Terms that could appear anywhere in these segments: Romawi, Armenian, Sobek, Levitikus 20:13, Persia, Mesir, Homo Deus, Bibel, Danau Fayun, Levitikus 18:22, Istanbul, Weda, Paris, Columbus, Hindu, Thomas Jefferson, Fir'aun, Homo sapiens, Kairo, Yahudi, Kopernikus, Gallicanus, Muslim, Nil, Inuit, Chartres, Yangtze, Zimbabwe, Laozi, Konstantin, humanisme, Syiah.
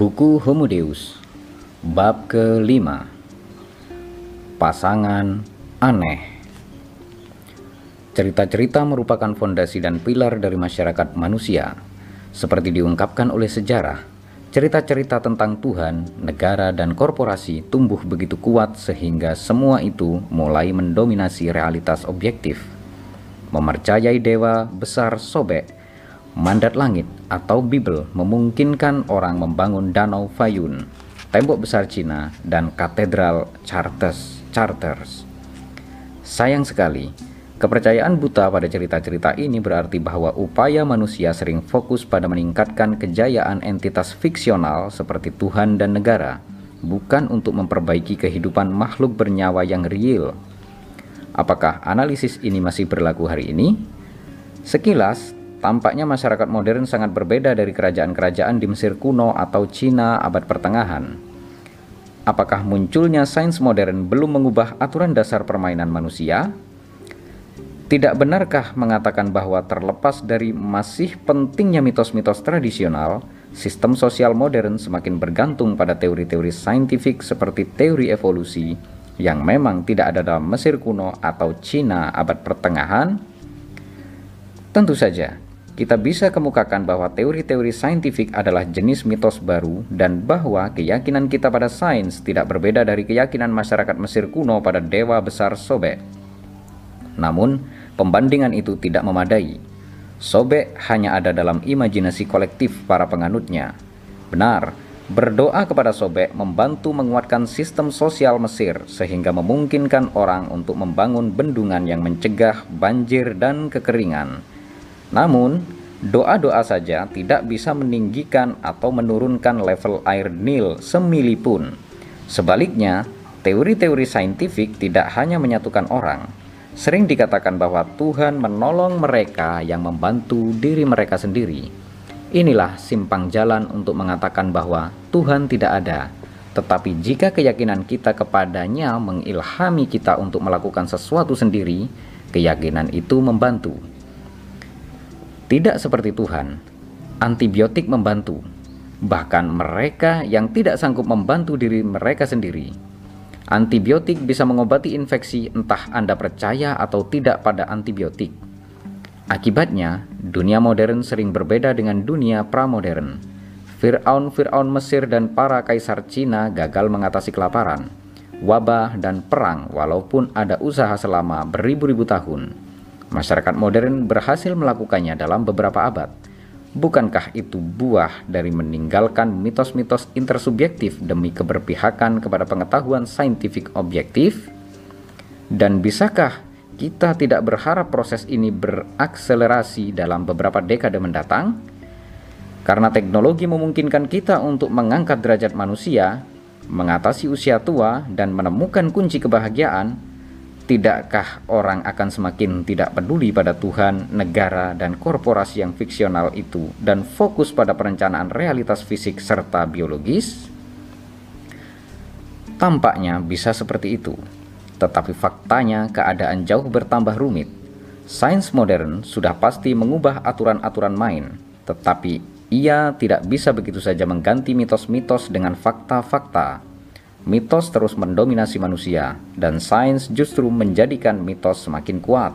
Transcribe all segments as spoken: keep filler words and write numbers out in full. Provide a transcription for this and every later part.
Buku Homo Deus, bab kelima, pasangan aneh. Cerita-cerita merupakan fondasi dan pilar dari masyarakat manusia. Seperti diungkapkan oleh sejarah, cerita-cerita tentang Tuhan, negara, dan korporasi tumbuh begitu kuat sehingga semua itu mulai mendominasi realitas objektif. Mempercayai dewa besar Sobek, mandat langit atau Bibel memungkinkan orang membangun Danau Fayun, tembok besar Cina, dan katedral Chartres. Chartres. Sayang sekali, kepercayaan buta pada cerita-cerita ini berarti bahwa upaya manusia sering fokus pada meningkatkan kejayaan entitas fiksional seperti Tuhan dan negara, bukan untuk memperbaiki kehidupan makhluk bernyawa yang real. Apakah analisis ini masih berlaku hari ini? Sekilas, tampaknya masyarakat modern sangat berbeda dari kerajaan-kerajaan di Mesir kuno atau Cina abad pertengahan. Apakah munculnya sains modern belum mengubah aturan dasar permainan manusia? Tidak benarkah mengatakan bahwa terlepas dari masih pentingnya mitos-mitos tradisional, sistem sosial modern semakin bergantung pada teori-teori saintifik seperti teori evolusi yang memang tidak ada dalam Mesir kuno atau Cina abad pertengahan? Tentu saja, kita bisa kemukakan bahwa teori-teori saintifik adalah jenis mitos baru dan bahwa keyakinan kita pada sains tidak berbeda dari keyakinan masyarakat Mesir kuno pada dewa besar Sobek. Namun, pembandingan itu tidak memadai. Sobek hanya ada dalam imajinasi kolektif para penganutnya. Benar, berdoa kepada Sobek membantu menguatkan sistem sosial Mesir sehingga memungkinkan orang untuk membangun bendungan yang mencegah banjir dan kekeringan. Namun, doa-doa saja tidak bisa meninggikan atau menurunkan level air Nil semili pun. Sebaliknya, teori-teori saintifik tidak hanya menyatukan orang. Sering dikatakan bahwa Tuhan menolong mereka yang membantu diri mereka sendiri. Inilah simpang jalan untuk mengatakan bahwa Tuhan tidak ada. Tetapi jika keyakinan kita kepadanya mengilhami kita untuk melakukan sesuatu sendiri, keyakinan itu membantu. Tidak seperti Tuhan, antibiotik membantu, bahkan mereka yang tidak sanggup membantu diri mereka sendiri. Antibiotik bisa mengobati infeksi entah Anda percaya atau tidak pada antibiotik. Akibatnya, dunia modern sering berbeda dengan dunia pramodern. Fir'aun-Fir'aun Mesir dan para kaisar Cina gagal mengatasi kelaparan, wabah, dan perang walaupun ada usaha selama beribu-ribu tahun. Masyarakat modern berhasil melakukannya dalam beberapa abad. Bukankah itu buah dari meninggalkan mitos-mitos intersubjektif demi keberpihakan kepada pengetahuan saintifik objektif? Dan bisakah kita tidak berharap proses ini berakselerasi dalam beberapa dekade mendatang? Karena teknologi memungkinkan kita untuk mengangkat derajat manusia, mengatasi usia tua, dan menemukan kunci kebahagiaan, tidakkah orang akan semakin tidak peduli pada Tuhan, negara, dan korporasi yang fiksional itu dan fokus pada perencanaan realitas fisik serta biologis? Tampaknya bisa seperti itu, tetapi faktanya keadaan jauh bertambah rumit. Sains modern sudah pasti mengubah aturan-aturan main, tetapi ia tidak bisa begitu saja mengganti mitos-mitos dengan fakta-fakta. Mitos terus mendominasi manusia, dan sains justru menjadikan mitos semakin kuat.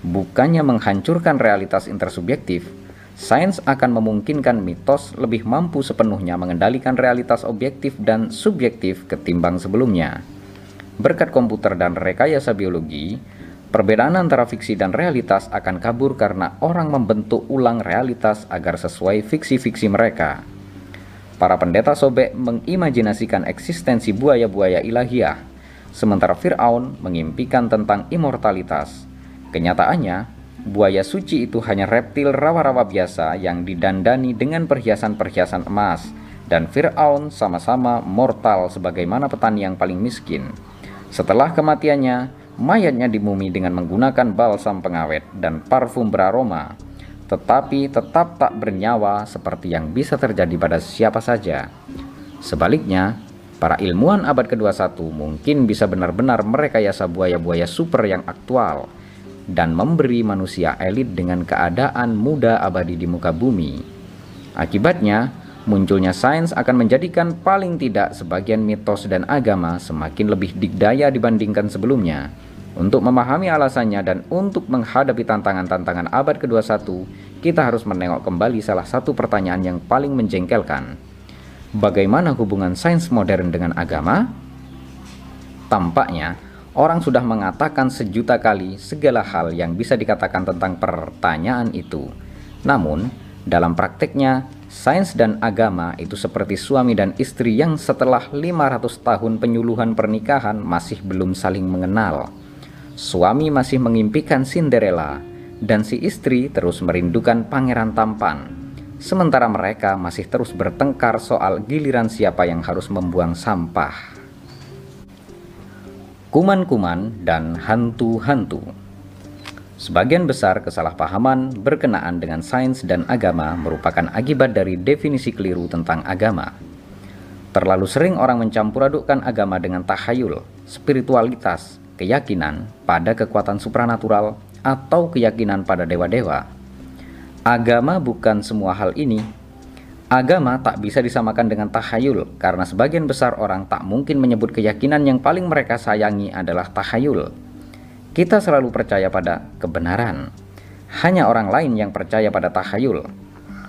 Bukannya menghancurkan realitas intersubjektif, sains akan memungkinkan mitos lebih mampu sepenuhnya mengendalikan realitas objektif dan subjektif ketimbang sebelumnya. Berkat komputer dan rekayasa biologi, perbedaan antara fiksi dan realitas akan kabur karena orang membentuk ulang realitas agar sesuai fiksi-fiksi mereka. Para pendeta Sobek mengimajinasikan eksistensi buaya-buaya ilahiyah, sementara Fir'aun mengimpikan tentang imortalitas. Kenyataannya, buaya suci itu hanya reptil rawa-rawa biasa yang didandani dengan perhiasan-perhiasan emas, dan Fir'aun sama-sama mortal sebagaimana petani yang paling miskin. Setelah kematiannya, mayatnya dimumi dengan menggunakan balsam pengawet dan parfum beraroma, tetapi tetap tak bernyawa seperti yang bisa terjadi pada siapa saja. Sebaliknya, para ilmuwan abad kedua puluh satu mungkin bisa benar-benar merekayasa buaya-buaya super yang aktual dan memberi manusia elit dengan keadaan muda abadi di muka bumi. Akibatnya, Munculnya sains akan menjadikan paling tidak sebagian mitos dan agama semakin lebih dikdaya dibandingkan sebelumnya. Untuk memahami alasannya dan untuk menghadapi tantangan-tantangan abad kedua puluh satu, kita harus menengok kembali salah satu pertanyaan yang paling menjengkelkan. Bagaimana hubungan sains modern dengan agama? Tampaknya, orang sudah mengatakan sejuta kali segala hal yang bisa dikatakan tentang pertanyaan itu. Namun, dalam prakteknya, sains dan agama itu seperti suami dan istri yang setelah lima ratus tahun penyuluhan pernikahan masih belum saling mengenal. Suami masih mengimpikan Cinderella, dan si istri terus merindukan pangeran tampan. Sementara mereka masih terus bertengkar soal giliran siapa yang harus membuang sampah. Kuman-kuman dan hantu-hantu. Sebagian besar kesalahpahaman berkenaan dengan sains dan agama merupakan akibat dari definisi keliru tentang agama. Terlalu sering orang mencampur adukkan agama dengan tahayul, spiritualitas, keyakinan pada kekuatan supranatural, atau keyakinan pada dewa-dewa. Agama bukan semua hal ini. Agama tak bisa disamakan dengan tahayul, karena sebagian besar orang tak mungkin menyebut keyakinan yang paling mereka sayangi adalah tahayul. Kita selalu percaya pada kebenaran. Hanya orang lain yang percaya pada tahayul.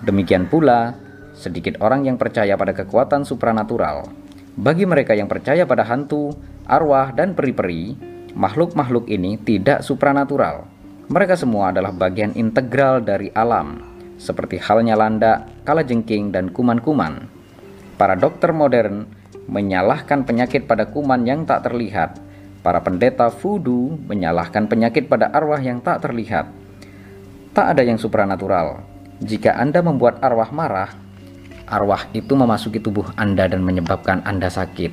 Demikian pula, sedikit orang yang percaya pada kekuatan supranatural. Bagi mereka yang percaya pada hantu, arwah, dan peri-peri, makhluk-makhluk ini tidak supranatural. Mereka semua adalah bagian integral dari alam, seperti halnya landak, kalajengking, dan kuman-kuman. Para dokter modern menyalahkan penyakit pada kuman yang tak terlihat. Para pendeta voodoo menyalahkan penyakit pada arwah yang tak terlihat. Tak ada yang supranatural. Jika Anda membuat arwah marah, arwah itu memasuki tubuh Anda dan menyebabkan Anda sakit.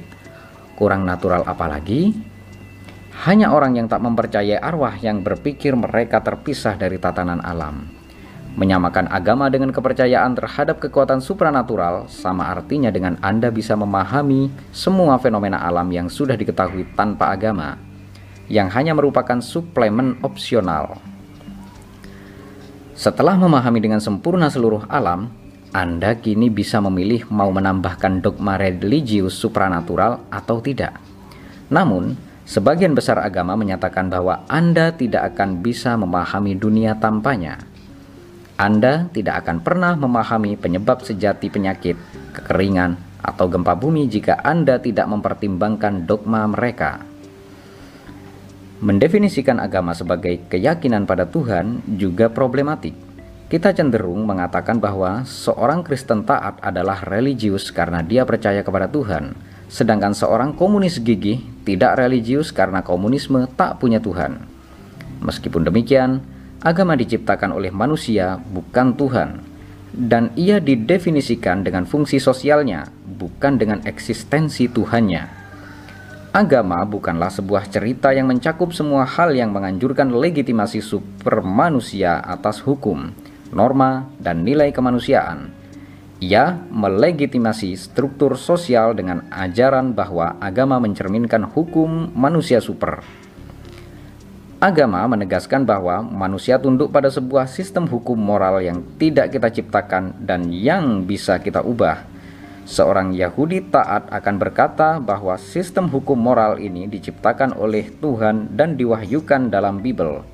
Kurang natural apalagi? Hanya orang yang tak mempercayai arwah yang berpikir mereka terpisah dari tatanan alam. Menyamakan agama dengan kepercayaan terhadap kekuatan supranatural sama artinya dengan Anda bisa memahami semua fenomena alam yang sudah diketahui tanpa agama, yang hanya merupakan suplemen opsional. Setelah memahami dengan sempurna seluruh alam, Anda kini bisa memilih mau menambahkan dogma religius supranatural atau tidak. Namun, sebagian besar agama menyatakan bahwa Anda tidak akan bisa memahami dunia tanpanya. Anda tidak akan pernah memahami penyebab sejati penyakit, kekeringan, atau gempa bumi jika Anda tidak mempertimbangkan dogma mereka. Mendefinisikan agama sebagai keyakinan pada Tuhan juga problematik. Kita cenderung mengatakan bahwa seorang Kristen taat adalah religius karena dia percaya kepada Tuhan, sedangkan seorang komunis gigih tidak religius karena komunisme tak punya Tuhan. Meskipun demikian, agama diciptakan oleh manusia, bukan Tuhan, dan ia didefinisikan dengan fungsi sosialnya, bukan dengan eksistensi Tuhannya. Agama bukanlah sebuah cerita yang mencakup semua hal yang menganjurkan legitimasi supermanusia atas hukum, norma, dan nilai kemanusiaan. Ia melegitimasi struktur sosial dengan ajaran bahwa agama mencerminkan hukum manusia super. Agama menegaskan bahwa manusia tunduk pada sebuah sistem hukum moral yang tidak kita ciptakan dan yang bisa kita ubah. Seorang Yahudi taat akan berkata bahwa sistem hukum moral ini diciptakan oleh Tuhan dan diwahyukan dalam Bibel.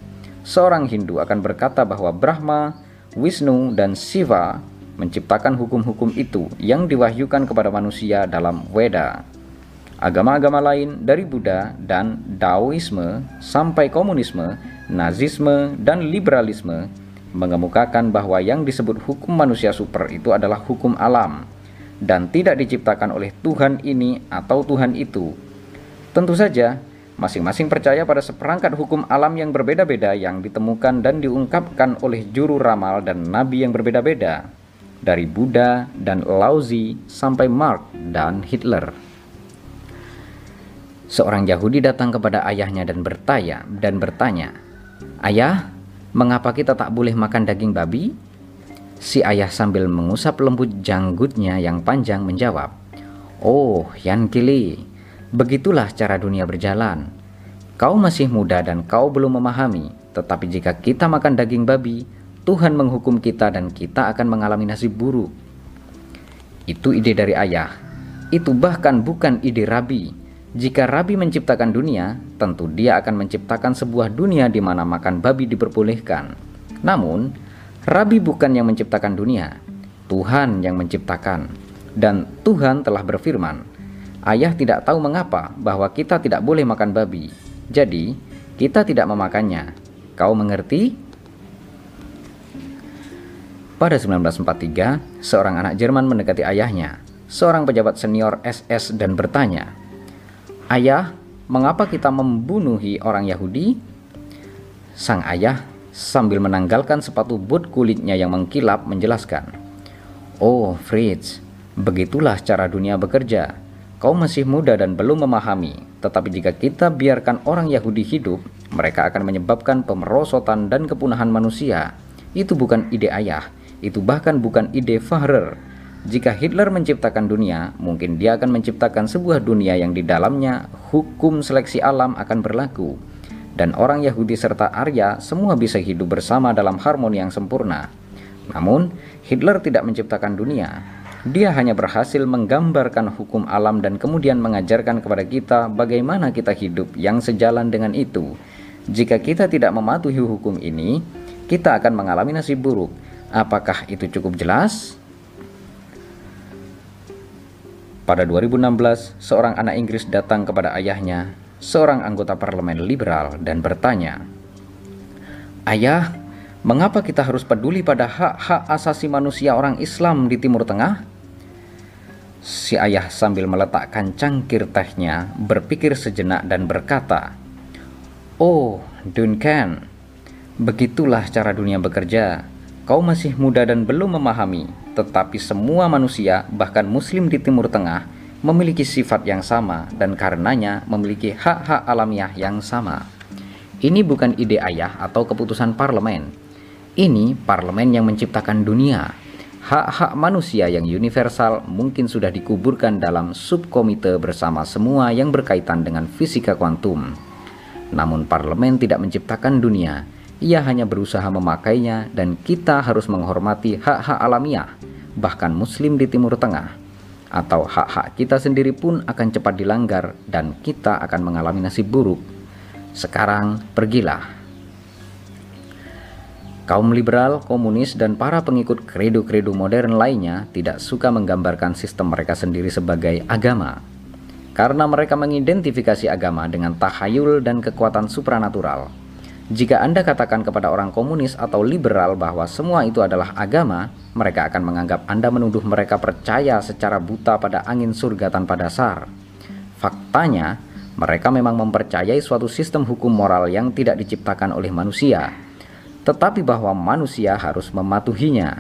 Seorang Hindu akan berkata bahwa Brahma, Wisnu, dan Shiva menciptakan hukum-hukum itu yang diwahyukan kepada manusia dalam Weda. Agama-agama lain dari Buddha dan Daoisme sampai komunisme, nazisme, dan liberalisme mengemukakan bahwa yang disebut hukum manusia super itu adalah hukum alam dan tidak diciptakan oleh Tuhan ini atau Tuhan itu. Tentu saja, masing-masing percaya pada seperangkat hukum alam yang berbeda-beda yang ditemukan dan diungkapkan oleh juru ramal dan nabi yang berbeda-beda, dari Buddha dan Laozi sampai Marx dan Hitler. Seorang Yahudi datang kepada ayahnya dan bertanya, dan bertanya, "Ayah, mengapa kita tak boleh makan daging babi?" Si ayah sambil mengusap lembut janggutnya yang panjang menjawab, "Oh, Yankili, begitulah cara dunia berjalan. Kau masih muda dan kau belum memahami, tetapi jika kita makan daging babi, Tuhan menghukum kita dan kita akan mengalami nasib buruk." Itu ide dari ayah. Itu bahkan bukan ide Rabi. Jika Rabi menciptakan dunia, tentu dia akan menciptakan sebuah dunia di mana makan babi diperbolehkan. Namun, Rabi bukan yang menciptakan dunia. Tuhan yang menciptakan. Dan Tuhan telah berfirman, "Ayah tidak tahu mengapa bahwa kita tidak boleh makan babi. Jadi, kita tidak memakannya. Kau mengerti?" Pada seribu sembilan ratus empat puluh tiga, seorang anak Jerman mendekati ayahnya, seorang pejabat senior S S, dan bertanya, "Ayah, mengapa kita membunuhi orang Yahudi?" Sang ayah sambil menanggalkan sepatu bot kulitnya yang mengkilap menjelaskan, "Oh Fritz, begitulah cara dunia bekerja. Kau masih muda dan belum memahami, tetapi jika kita biarkan orang Yahudi hidup, mereka akan menyebabkan pemerosotan dan kepunahan manusia." Itu bukan ide ayah. Itu bahkan bukan ide Führer. Jika Hitler menciptakan dunia, mungkin dia akan menciptakan sebuah dunia yang di dalamnya hukum seleksi alam akan berlaku. Dan orang Yahudi serta Arya semua bisa hidup bersama dalam harmoni yang sempurna. Namun, Hitler tidak menciptakan dunia. Dia hanya berhasil menggambarkan hukum alam dan kemudian mengajarkan kepada kita bagaimana kita hidup yang sejalan dengan itu. Jika kita tidak mematuhi hukum ini, kita akan mengalami nasib buruk. Apakah itu cukup jelas? Pada dua ribu enam belas, seorang anak Inggris datang kepada ayahnya, seorang anggota parlemen liberal, dan bertanya, "Ayah, mengapa kita harus peduli pada hak-hak asasi manusia orang Islam di Timur Tengah?" Si ayah sambil meletakkan cangkir tehnya, berpikir sejenak dan berkata, "Oh, Duncan, begitulah cara dunia bekerja. Kau masih muda dan belum memahami, tetapi semua manusia, bahkan Muslim di Timur Tengah, memiliki sifat yang sama dan karenanya memiliki hak-hak alamiah yang sama." Ini bukan ide ayah atau keputusan parlemen. Ini parlemen yang menciptakan dunia. Hak-hak manusia yang universal mungkin sudah dikuburkan dalam subkomite bersama semua yang berkaitan dengan fisika kuantum. Namun parlemen tidak menciptakan dunia. Ia hanya berusaha memakainya, dan kita harus menghormati hak-hak alamiah, bahkan Muslim di Timur Tengah. Atau hak-hak kita sendiri pun akan cepat dilanggar, dan kita akan mengalami nasib buruk. Sekarang pergilah. Kaum liberal, komunis, dan para pengikut kredo-kredo modern lainnya tidak suka menggambarkan sistem mereka sendiri sebagai agama, karena mereka mengidentifikasi agama dengan tahayul dan kekuatan supranatural. Jika Anda katakan kepada orang komunis atau liberal bahwa semua itu adalah agama, mereka akan menganggap Anda menuduh mereka percaya secara buta pada angin surga tanpa dasar. Faktanya, mereka memang mempercayai suatu sistem hukum moral yang tidak diciptakan oleh manusia, tetapi bahwa manusia harus mematuhinya.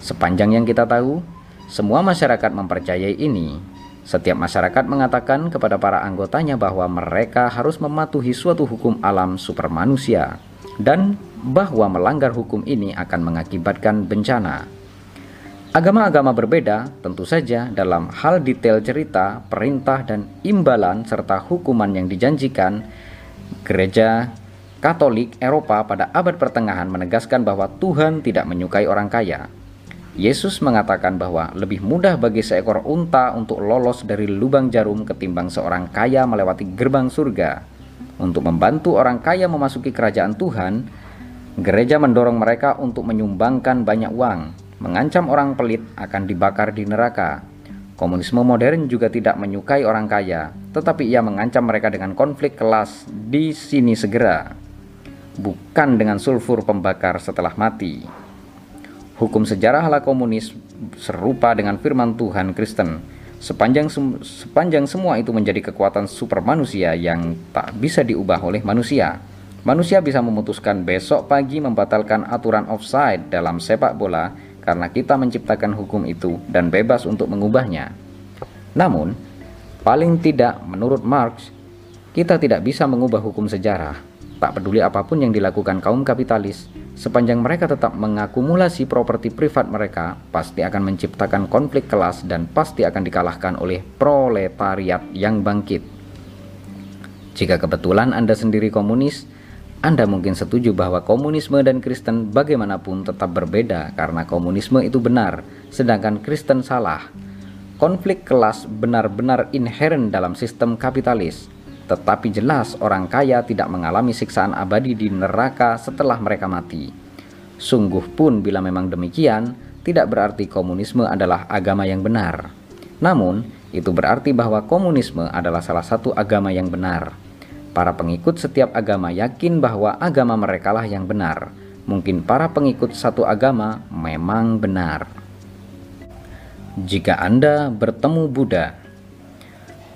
Sepanjang yang kita tahu, semua masyarakat mempercayai ini. Setiap masyarakat mengatakan kepada para anggotanya bahwa mereka harus mematuhi suatu hukum alam supermanusia, dan bahwa melanggar hukum ini akan mengakibatkan bencana. Agama-agama berbeda, tentu saja, dalam hal detail cerita, perintah, dan imbalan serta hukuman yang dijanjikan. Gereja Katolik Eropa pada abad pertengahan menegaskan bahwa Tuhan tidak menyukai orang kaya. Yesus mengatakan bahwa lebih mudah bagi seekor unta untuk lolos dari lubang jarum ketimbang seorang kaya melewati gerbang surga. Untuk membantu orang kaya memasuki kerajaan Tuhan, gereja mendorong mereka untuk menyumbangkan banyak uang, mengancam orang pelit akan dibakar di neraka. Komunisme modern juga tidak menyukai orang kaya, tetapi ia mengancam mereka dengan konflik kelas di sini segera, bukan dengan sulfur pembakar setelah mati. Hukum sejarah ala komunis serupa dengan firman Tuhan Kristen. Sepanjang sem sepanjang semua itu menjadi kekuatan supermanusia yang tak bisa diubah oleh manusia. Manusia bisa memutuskan besok pagi membatalkan aturan offside dalam sepak bola karena kita menciptakan hukum itu dan bebas untuk mengubahnya. Namun, paling tidak menurut Marx, kita tidak bisa mengubah hukum sejarah. Tak peduli apapun yang dilakukan kaum kapitalis, sepanjang mereka tetap mengakumulasi properti privat mereka, pasti akan menciptakan konflik kelas dan pasti akan dikalahkan oleh proletariat yang bangkit. Jika kebetulan Anda sendiri komunis, Anda mungkin setuju bahwa komunisme dan Kristen bagaimanapun tetap berbeda karena komunisme itu benar, sedangkan Kristen salah. Konflik kelas benar-benar inheren dalam sistem kapitalis, tetapi jelas orang kaya tidak mengalami siksaan abadi di neraka setelah mereka mati. Sungguh pun bila memang demikian, tidak berarti komunisme adalah agama yang benar. Namun, itu berarti bahwa komunisme adalah salah satu agama yang benar. Para pengikut setiap agama yakin bahwa agama merekalah yang benar. Mungkin para pengikut satu agama memang benar. Jika Anda bertemu Buddha,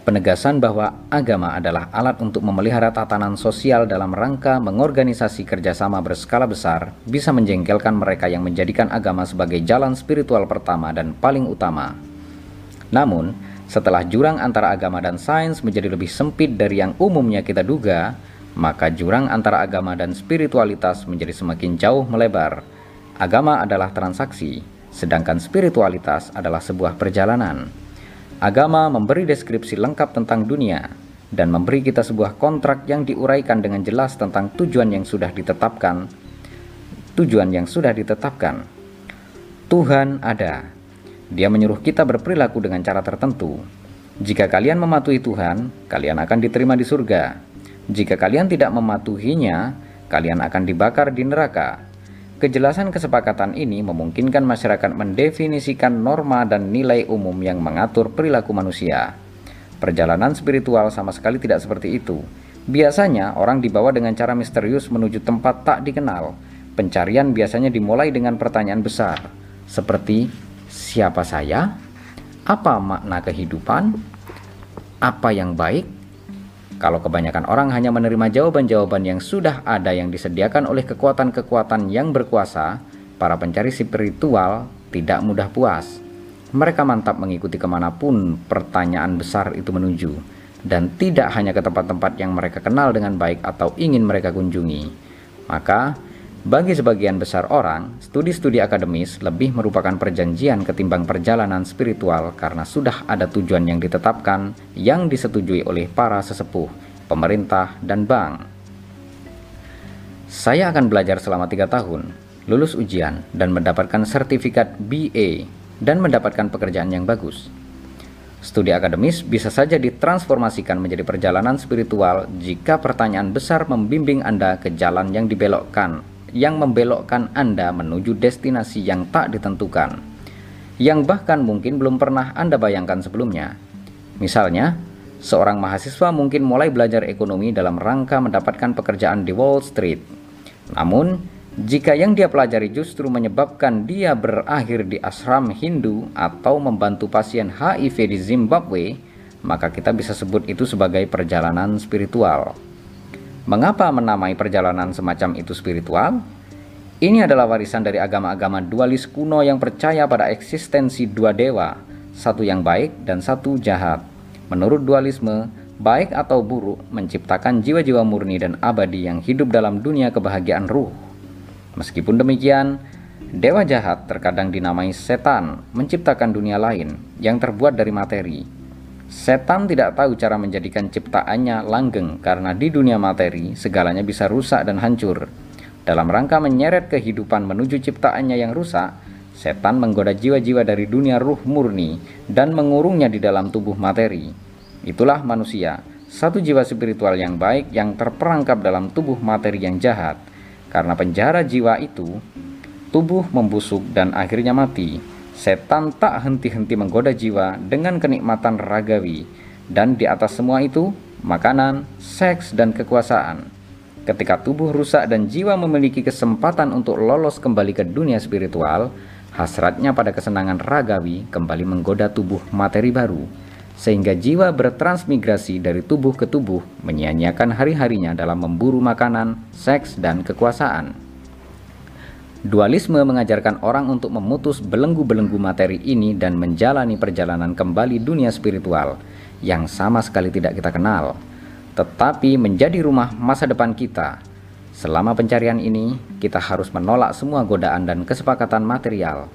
penegasan bahwa agama adalah alat untuk memelihara tatanan sosial dalam rangka mengorganisasi kerjasama berskala besar bisa menjengkelkan mereka yang menjadikan agama sebagai jalan spiritual pertama dan paling utama. Namun, setelah jurang antara agama dan sains menjadi lebih sempit dari yang umumnya kita duga, maka jurang antara agama dan spiritualitas menjadi semakin jauh melebar. Agama adalah transaksi, sedangkan spiritualitas adalah sebuah perjalanan. Agama memberi deskripsi lengkap tentang dunia, dan memberi kita sebuah kontrak yang diuraikan dengan jelas tentang tujuan yang sudah ditetapkan. Tujuan yang sudah ditetapkan. Tuhan ada. Dia menyuruh kita berperilaku dengan cara tertentu. Jika kalian mematuhi Tuhan, kalian akan diterima di surga. Jika kalian tidak mematuhinya, kalian akan dibakar di neraka. Kejelasan kesepakatan ini memungkinkan masyarakat mendefinisikan norma dan nilai umum yang mengatur perilaku manusia. Perjalanan spiritual sama sekali tidak seperti itu. Biasanya, orang dibawa dengan cara misterius menuju tempat tak dikenal. Pencarian biasanya dimulai dengan pertanyaan besar, seperti: siapa saya? Apa makna kehidupan? Apa yang baik? Kalau kebanyakan orang hanya menerima jawaban-jawaban yang sudah ada yang disediakan oleh kekuatan-kekuatan yang berkuasa, para pencari spiritual tidak mudah puas. Mereka mantap mengikuti kemanapun pertanyaan besar itu menuju, dan tidak hanya ke tempat-tempat yang mereka kenal dengan baik atau ingin mereka kunjungi. Maka, bagi sebagian besar orang, studi-studi akademis lebih merupakan perjanjian ketimbang perjalanan spiritual karena sudah ada tujuan yang ditetapkan yang disetujui oleh para sesepuh, pemerintah, dan bank. Saya akan belajar selama tiga tahun, lulus ujian, dan mendapatkan sertifikat B A, dan mendapatkan pekerjaan yang bagus. Studi akademis bisa saja ditransformasikan menjadi perjalanan spiritual jika pertanyaan besar membimbing Anda ke jalan yang dibelokkan, yang membelokkan Anda menuju destinasi yang tak ditentukan, yang bahkan mungkin belum pernah Anda bayangkan sebelumnya. Misalnya, seorang mahasiswa mungkin mulai belajar ekonomi dalam rangka mendapatkan pekerjaan di Wall Street. Namun, jika yang dia pelajari justru menyebabkan dia berakhir di asram Hindu atau membantu pasien H I V di Zimbabwe, maka kita bisa sebut itu sebagai perjalanan spiritual. Mengapa menamai perjalanan semacam itu spiritual? Ini adalah warisan dari agama-agama dualis kuno yang percaya pada eksistensi dua dewa, satu yang baik dan satu jahat. Menurut dualisme, baik atau buruk menciptakan jiwa-jiwa murni dan abadi yang hidup dalam dunia kebahagiaan ruh. Meskipun demikian, dewa jahat terkadang dinamai setan, menciptakan dunia lain yang terbuat dari materi. Setan tidak tahu cara menjadikan ciptaannya langgeng karena di dunia materi segalanya bisa rusak dan hancur. Dalam rangka menyeret kehidupan menuju ciptaannya yang rusak, setan menggoda jiwa-jiwa dari dunia ruh murni dan mengurungnya di dalam tubuh materi. Itulah manusia, satu jiwa spiritual yang baik yang terperangkap dalam tubuh materi yang jahat. Karena penjara jiwa itu, tubuh membusuk dan akhirnya mati. Setan tak henti-henti menggoda jiwa dengan kenikmatan ragawi, dan di atas semua itu, makanan, seks, dan kekuasaan. Ketika tubuh rusak dan jiwa memiliki kesempatan untuk lolos kembali ke dunia spiritual, hasratnya pada kesenangan ragawi kembali menggoda tubuh materi baru, sehingga jiwa bertransmigrasi dari tubuh ke tubuh, menyia-nyiakan hari-harinya dalam memburu makanan, seks, dan kekuasaan. Dualisme mengajarkan orang untuk memutus belenggu-belenggu materi ini dan menjalani perjalanan kembali dunia spiritual yang sama sekali tidak kita kenal, tetapi menjadi rumah masa depan kita. Selama pencarian ini, kita harus menolak semua godaan dan kesepakatan material,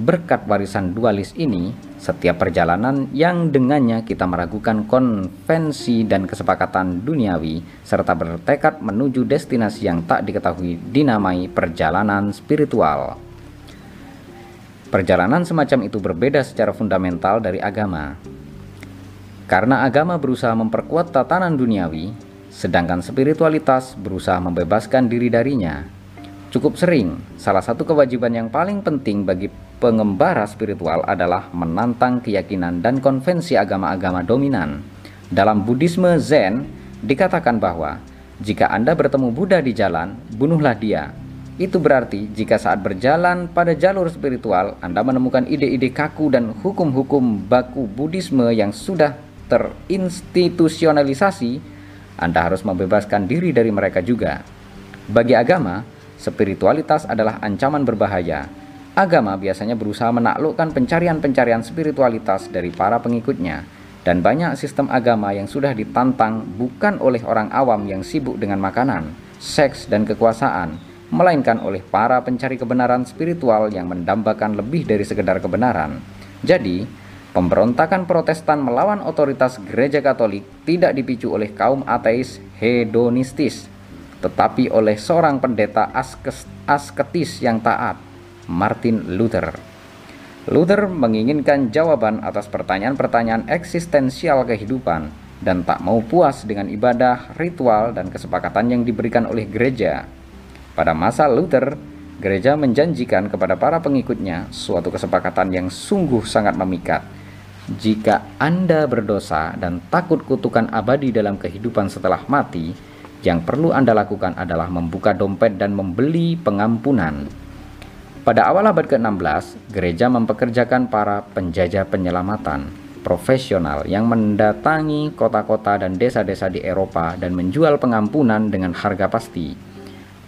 Berkat warisan dualis ini, setiap perjalanan yang dengannya kita meragukan konvensi dan kesepakatan duniawi, serta bertekad menuju destinasi yang tak diketahui dinamai perjalanan spiritual. Perjalanan semacam itu berbeda secara fundamental dari agama. Karena agama berusaha memperkuat tatanan duniawi, sedangkan spiritualitas berusaha membebaskan diri darinya. Cukup sering, salah satu kewajiban yang paling penting bagi pengembara spiritual adalah menantang keyakinan dan konvensi agama-agama dominan. Dalam Buddhisme Zen, dikatakan bahwa jika Anda bertemu Buddha di jalan, bunuhlah dia. Itu berarti jika saat berjalan pada jalur spiritual, Anda menemukan ide-ide kaku dan hukum-hukum baku Buddhisme yang sudah terinstitusionalisasi, Anda harus membebaskan diri dari mereka juga. Bagi agama, spiritualitas adalah ancaman berbahaya. Agama biasanya berusaha menaklukkan pencarian-pencarian spiritualitas dari para pengikutnya, dan banyak sistem agama yang sudah ditantang bukan oleh orang awam yang sibuk dengan makanan, seks, dan kekuasaan, melainkan oleh para pencari kebenaran spiritual yang mendambakan lebih dari sekedar kebenaran. Jadi, pemberontakan Protestan melawan otoritas Gereja Katolik tidak dipicu oleh kaum ateis hedonistis, tetapi oleh seorang pendeta asketis yang taat, Martin Luther. Luther menginginkan jawaban atas pertanyaan-pertanyaan eksistensial kehidupan dan tak mau puas dengan ibadah, ritual, dan kesepakatan yang diberikan oleh gereja. Pada masa Luther, gereja menjanjikan kepada para pengikutnya suatu kesepakatan yang sungguh sangat memikat. Jika Anda berdosa dan takut kutukan abadi dalam kehidupan setelah mati, yang perlu Anda lakukan adalah membuka dompet dan membeli pengampunan. Pada awal abad ke enam belas, gereja mempekerjakan para penjajah penyelamatan profesional yang mendatangi kota-kota dan desa-desa di Eropa dan menjual pengampunan dengan harga pasti.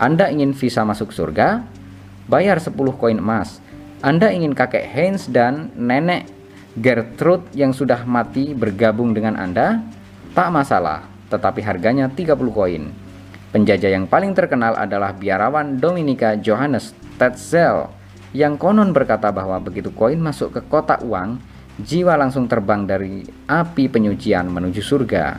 Anda ingin visa masuk surga? Bayar sepuluh koin emas. Anda ingin kakek Heinz dan nenek Gertrude yang sudah mati bergabung dengan Anda? Tak masalah, tetapi harganya tiga puluh koin. Penjajah yang paling terkenal adalah biarawan Dominika Johannes Tetzel yang konon berkata bahwa begitu koin masuk ke kotak uang, jiwa langsung terbang dari api penyucian menuju surga.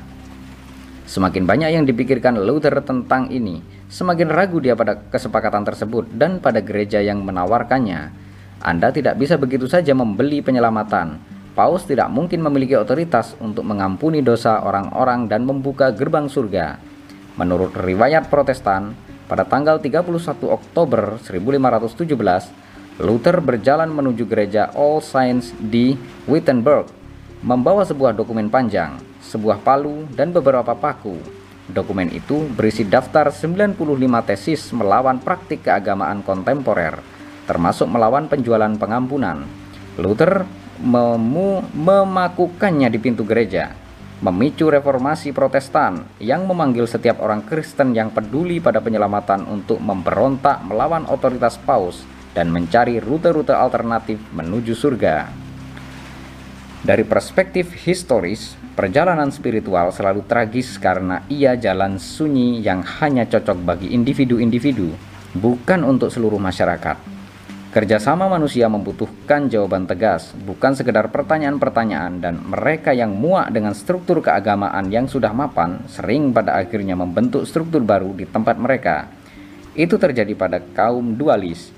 Semakin banyak yang dipikirkan Luther tentang ini, semakin ragu dia pada kesepakatan tersebut dan pada gereja yang menawarkannya. Anda tidak bisa begitu saja membeli penyelamatan. Paus tidak mungkin memiliki otoritas untuk mengampuni dosa orang-orang dan membuka gerbang surga. Menurut riwayat Protestan, pada tanggal tiga puluh satu Oktober seribu lima ratus tujuh belas, Luther berjalan menuju gereja All Saints di Wittenberg, membawa sebuah dokumen panjang, sebuah palu, dan beberapa paku. Dokumen itu berisi daftar sembilan puluh lima tesis melawan praktik keagamaan kontemporer, termasuk melawan penjualan pengampunan. Luther memu- memakukannya di pintu gereja, memicu reformasi Protestan yang memanggil setiap orang Kristen yang peduli pada penyelamatan untuk memberontak melawan otoritas Paus dan mencari rute-rute alternatif menuju surga. Dari perspektif historis, perjalanan spiritual selalu tragis karena ia jalan sunyi yang hanya cocok bagi individu-individu, bukan untuk seluruh masyarakat. Kerjasama manusia membutuhkan jawaban tegas, bukan sekedar pertanyaan-pertanyaan, dan mereka yang muak dengan struktur keagamaan yang sudah mapan sering pada akhirnya membentuk struktur baru di tempat mereka. Itu terjadi pada kaum dualis,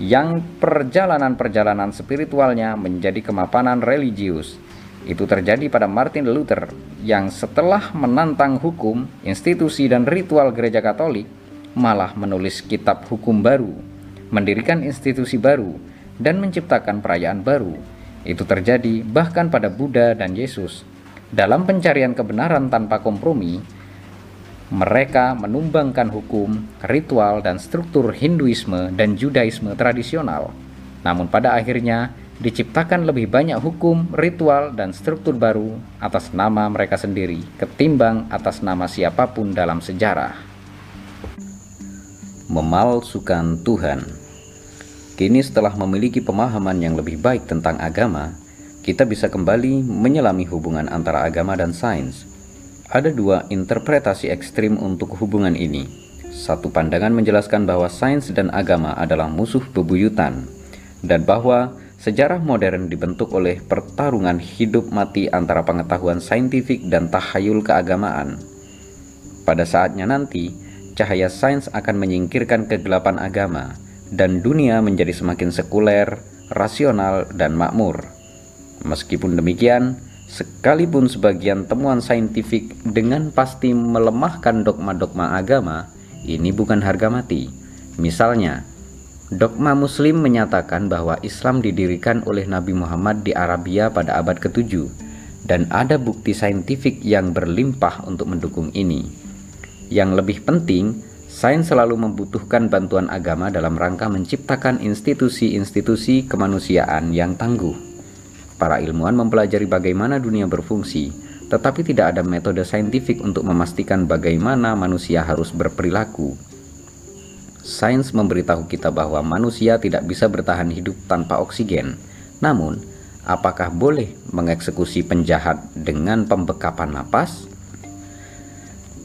yang perjalanan-perjalanan spiritualnya menjadi kemapanan religius. Itu terjadi pada Martin Luther, yang setelah menantang hukum, institusi, dan ritual gereja Katolik, malah menulis kitab hukum baru, mendirikan institusi baru, dan menciptakan perayaan baru. Itu terjadi bahkan pada Buddha dan Yesus. Dalam pencarian kebenaran tanpa kompromi, mereka menumbangkan hukum, ritual, dan struktur Hinduisme dan Judaisme tradisional. Namun pada akhirnya, diciptakan lebih banyak hukum, ritual, dan struktur baru atas nama mereka sendiri, ketimbang atas nama siapapun dalam sejarah. Memalsukan Tuhan. Kini setelah memiliki pemahaman yang lebih baik tentang agama, kita bisa kembali menyelami hubungan antara agama dan sains. Ada dua interpretasi ekstrim untuk hubungan ini. Satu pandangan menjelaskan bahwa sains dan agama adalah musuh bebuyutan, dan bahwa Sejarah modern dibentuk oleh pertarungan hidup mati antara pengetahuan saintifik dan tahayul keagamaan. Pada saatnya nanti, cahaya sains akan menyingkirkan kegelapan agama, dan dunia menjadi semakin sekuler, rasional, dan makmur. Meskipun demikian, sekalipun sebagian temuan saintifik dengan pasti melemahkan dogma-dogma agama, ini bukan harga mati. Misalnya, dogma Muslim menyatakan bahwa Islam didirikan oleh Nabi Muhammad di Arabia pada abad ketujuh, dan ada bukti saintifik yang berlimpah untuk mendukung ini. Yang lebih penting, sains selalu membutuhkan bantuan agama dalam rangka menciptakan institusi-institusi kemanusiaan yang tangguh. Para ilmuwan mempelajari bagaimana dunia berfungsi, tetapi tidak ada metode saintifik untuk memastikan bagaimana manusia harus berperilaku. Sains memberitahu kita bahwa manusia tidak bisa bertahan hidup tanpa oksigen. Namun, apakah boleh mengeksekusi penjahat dengan pembekapan napas?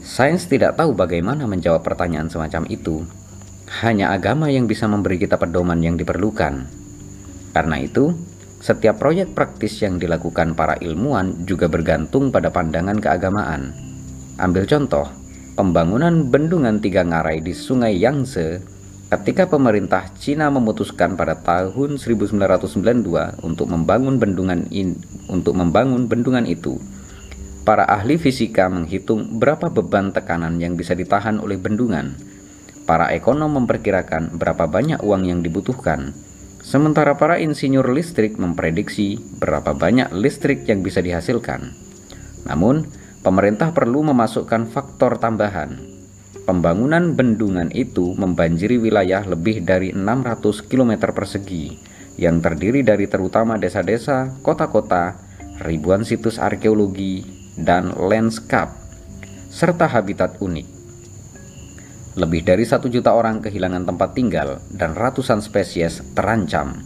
Sains tidak tahu bagaimana menjawab pertanyaan semacam itu. Hanya agama yang bisa memberi kita pedoman yang diperlukan. Karena itu, setiap proyek praktis yang dilakukan para ilmuwan juga bergantung pada pandangan keagamaan. Ambil contoh, pembangunan Bendungan Tiga Ngarai di Sungai Yangtze ketika pemerintah Cina memutuskan pada tahun seribu sembilan ratus sembilan puluh dua untuk membangun bendungan in, untuk membangun bendungan itu. Para ahli fisika menghitung berapa beban tekanan yang bisa ditahan oleh bendungan. Para ekonom memperkirakan berapa banyak uang yang dibutuhkan. Sementara para insinyur listrik memprediksi berapa banyak listrik yang bisa dihasilkan. Namun, pemerintah perlu memasukkan faktor tambahan. Pembangunan bendungan itu membanjiri wilayah lebih dari enam ratus kilometer persegi yang terdiri dari terutama desa-desa, kota-kota, ribuan situs arkeologi, dan landscape, serta habitat unik. Lebih dari satu juta orang kehilangan tempat tinggal dan ratusan spesies terancam.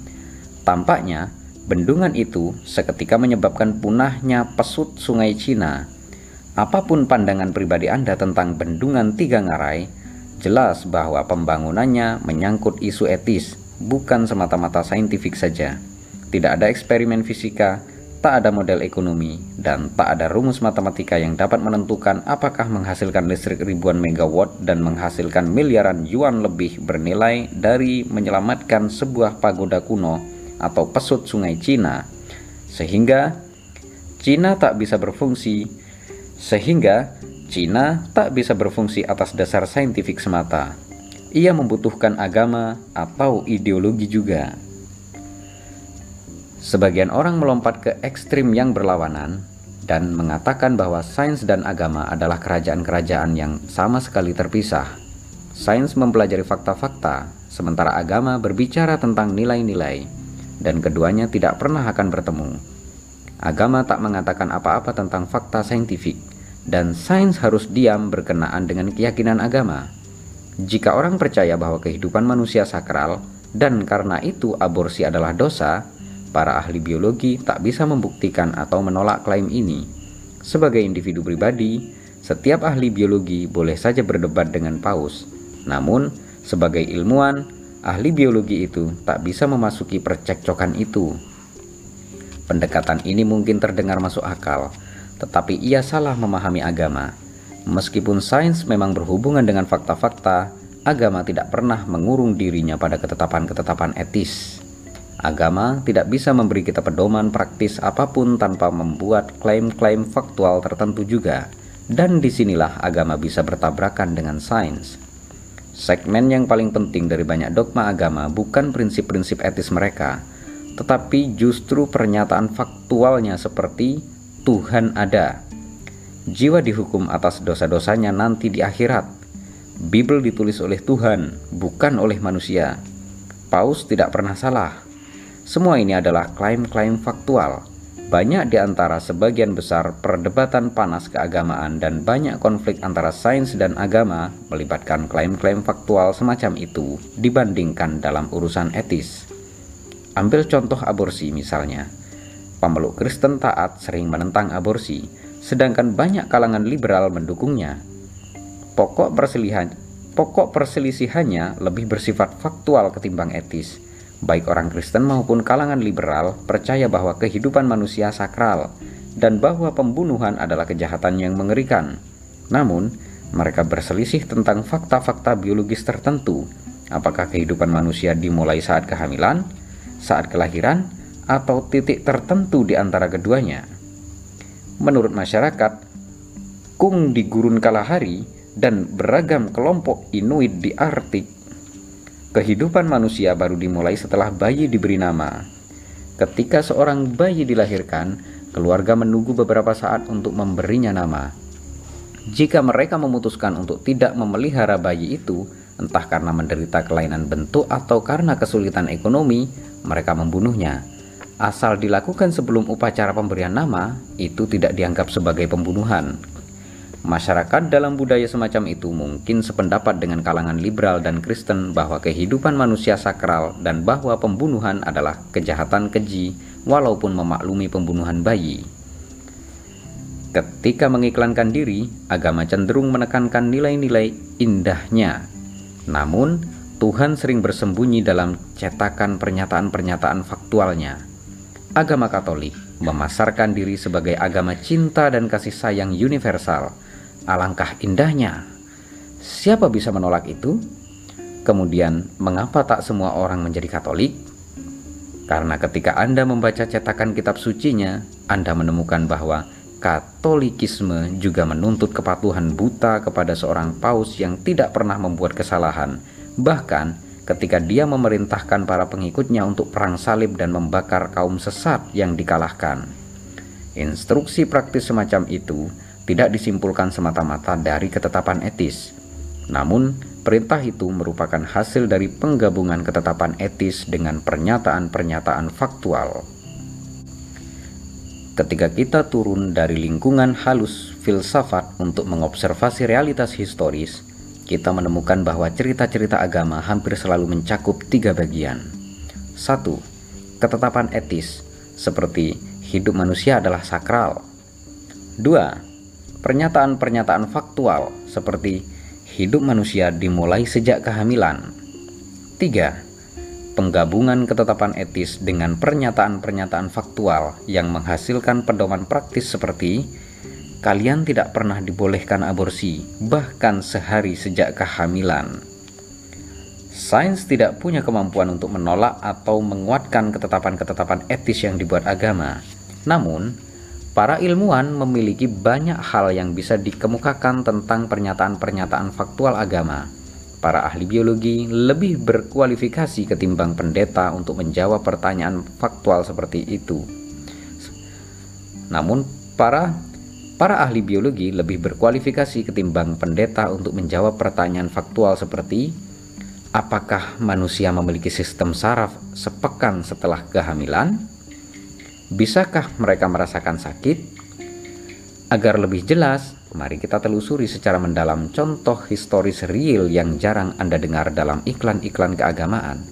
Tampaknya, bendungan itu seketika menyebabkan punahnya pesut sungai Cina. Apapun pandangan pribadi Anda tentang Bendungan Tiga Ngarai, jelas bahwa pembangunannya menyangkut isu etis, bukan semata-mata saintifik saja. Tidak ada eksperimen fisika, tak ada model ekonomi, dan tak ada rumus matematika yang dapat menentukan apakah menghasilkan listrik ribuan megawatt dan menghasilkan miliaran yuan lebih bernilai dari menyelamatkan sebuah pagoda kuno atau pesut sungai Cina. Sehingga, Cina tak bisa berfungsi Sehingga, Cina tak bisa berfungsi atas dasar saintifik semata. Ia membutuhkan agama atau ideologi juga. Sebagian orang melompat ke ekstrem yang berlawanan dan mengatakan bahwa sains dan agama adalah kerajaan-kerajaan yang sama sekali terpisah. Sains mempelajari fakta-fakta, sementara agama berbicara tentang nilai-nilai, dan keduanya tidak pernah akan bertemu. Agama tak mengatakan apa-apa tentang fakta saintifik, dan sains harus diam berkenaan dengan keyakinan agama. Jika orang percaya bahwa kehidupan manusia sakral, dan karena itu aborsi adalah dosa, para ahli biologi tak bisa membuktikan atau menolak klaim ini. Sebagai individu pribadi, setiap ahli biologi boleh saja berdebat dengan paus. Namun, sebagai ilmuwan, ahli biologi itu tak bisa memasuki percekcokan itu. Pendekatan ini mungkin terdengar masuk akal, tetapi ia salah memahami agama. Meskipun sains memang berhubungan dengan fakta-fakta, agama tidak pernah mengurung dirinya pada ketetapan-ketetapan etis. Agama tidak bisa memberi kita pedoman praktis apapun tanpa membuat klaim-klaim faktual tertentu juga, dan disinilah agama bisa bertabrakan dengan sains. Segmen yang paling penting dari banyak dogma agama bukan prinsip-prinsip etis mereka, tetapi justru pernyataan faktualnya seperti Tuhan ada. Jiwa dihukum atas dosa-dosanya nanti di akhirat. Bibel ditulis oleh Tuhan, bukan oleh manusia. Paus tidak pernah salah. Semua ini adalah klaim-klaim faktual. Banyak di antara sebagian besar perdebatan panas keagamaan dan banyak konflik antara sains dan agama melibatkan klaim-klaim faktual semacam itu dibandingkan dalam urusan etis. Ambil contoh aborsi misalnya. Pemeluk Kristen taat sering menentang aborsi, sedangkan banyak kalangan liberal mendukungnya. Pokok perselisihan, pokok perselisihannya lebih bersifat faktual ketimbang etis. Baik orang Kristen maupun kalangan liberal percaya bahwa kehidupan manusia sakral dan bahwa pembunuhan adalah kejahatan yang mengerikan. Namun, mereka berselisih tentang fakta-fakta biologis tertentu. Apakah kehidupan manusia dimulai saat kehamilan, saat kelahiran, atau titik tertentu di antara keduanya? Menurut masyarakat, Kung di Gurun Kalahari dan beragam kelompok Inuit di Arktik, kehidupan manusia baru dimulai setelah bayi diberi nama. Ketika seorang bayi dilahirkan, keluarga menunggu beberapa saat untuk memberinya nama. Jika mereka memutuskan untuk tidak memelihara bayi itu, entah karena menderita kelainan bentuk atau karena kesulitan ekonomi, mereka membunuhnya. Asal dilakukan sebelum upacara pemberian nama, itu tidak dianggap sebagai pembunuhan. Masyarakat dalam budaya semacam itu mungkin sependapat dengan kalangan liberal dan Kristen bahwa kehidupan manusia sakral dan bahwa pembunuhan adalah kejahatan keji, walaupun memaklumi pembunuhan bayi. Ketika mengiklankan diri, agama cenderung menekankan nilai-nilai indahnya. Namun, Tuhan sering bersembunyi dalam cetakan pernyataan-pernyataan faktualnya. Agama Katolik memasarkan diri sebagai agama cinta dan kasih sayang universal. Alangkah indahnya. Siapa bisa menolak itu? Kemudian, mengapa tak semua orang menjadi Katolik? Karena ketika Anda membaca cetakan kitab sucinya, Anda menemukan bahwa Katolikisme juga menuntut kepatuhan buta kepada seorang paus yang tidak pernah membuat kesalahan. Bahkan ketika dia memerintahkan para pengikutnya untuk perang salib dan membakar kaum sesat yang dikalahkan. Instruksi praktis semacam itu tidak disimpulkan semata-mata dari ketetapan etis. Namun, perintah itu merupakan hasil dari penggabungan ketetapan etis dengan pernyataan-pernyataan faktual. Ketika kita turun dari lingkungan halus filsafat untuk mengobservasi realitas historis, kita menemukan bahwa cerita-cerita agama hampir selalu mencakup tiga bagian. Satu, ketetapan etis, seperti hidup manusia adalah sakral. Dua, pernyataan-pernyataan faktual seperti hidup manusia dimulai sejak kehamilan. Tiga, penggabungan ketetapan etis dengan pernyataan-pernyataan faktual yang menghasilkan pedoman praktis seperti kalian tidak pernah dibolehkan aborsi, bahkan sehari sejak kehamilan. Sains tidak punya kemampuan untuk menolak atau menguatkan ketetapan-ketetapan etis yang dibuat agama. Namun, para ilmuwan memiliki banyak hal yang bisa dikemukakan tentang pernyataan-pernyataan faktual agama. Para ahli biologi lebih berkualifikasi ketimbang pendeta untuk menjawab pertanyaan faktual seperti itu. Namun, para para ahli biologi lebih berkualifikasi ketimbang pendeta untuk menjawab pertanyaan faktual seperti apakah manusia memiliki sistem saraf sepekan setelah kehamilan? Bisakah mereka merasakan sakit? Agar lebih jelas, mari kita telusuri secara mendalam contoh historis real yang jarang Anda dengar dalam iklan-iklan keagamaan,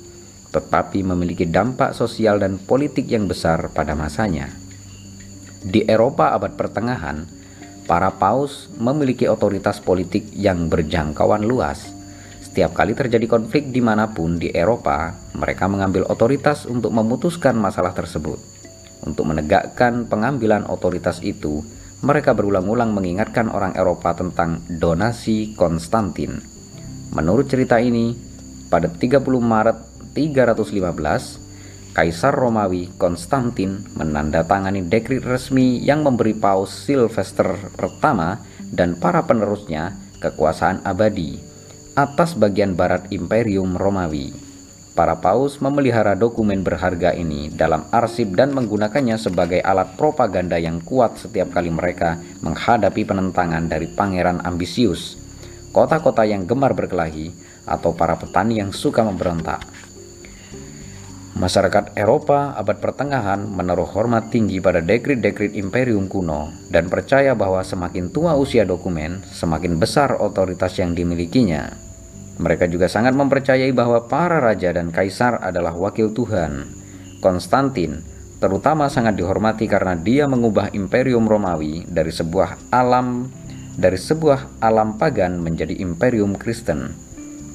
tetapi memiliki dampak sosial dan politik yang besar pada masanya. Di Eropa abad pertengahan, para paus memiliki otoritas politik yang berjangkauan luas. Setiap kali terjadi konflik dimanapun di Eropa, mereka mengambil otoritas untuk memutuskan masalah tersebut. Untuk menegakkan pengambilan otoritas itu, mereka berulang-ulang mengingatkan orang Eropa tentang Donasi Konstantin. Menurut cerita ini, pada tiga puluh Maret tiga ratus lima belas, Kaisar Romawi Konstantin menandatangani dekrit resmi yang memberi Paus Sylvester pertama dan para penerusnya kekuasaan abadi atas bagian barat Imperium Romawi. Para paus memelihara dokumen berharga ini dalam arsip dan menggunakannya sebagai alat propaganda yang kuat setiap kali mereka menghadapi penentangan dari pangeran ambisius, kota-kota yang gemar berkelahi, atau para petani yang suka memberontak. Masyarakat Eropa abad pertengahan menaruh hormat tinggi pada dekrit-dekrit imperium kuno dan percaya bahwa semakin tua usia dokumen, semakin besar otoritas yang dimilikinya. Mereka juga sangat mempercayai bahwa para raja dan kaisar adalah wakil Tuhan. Konstantin terutama sangat dihormati karena dia mengubah Imperium Romawi dari sebuah alam dari sebuah alam pagan menjadi Imperium Kristen.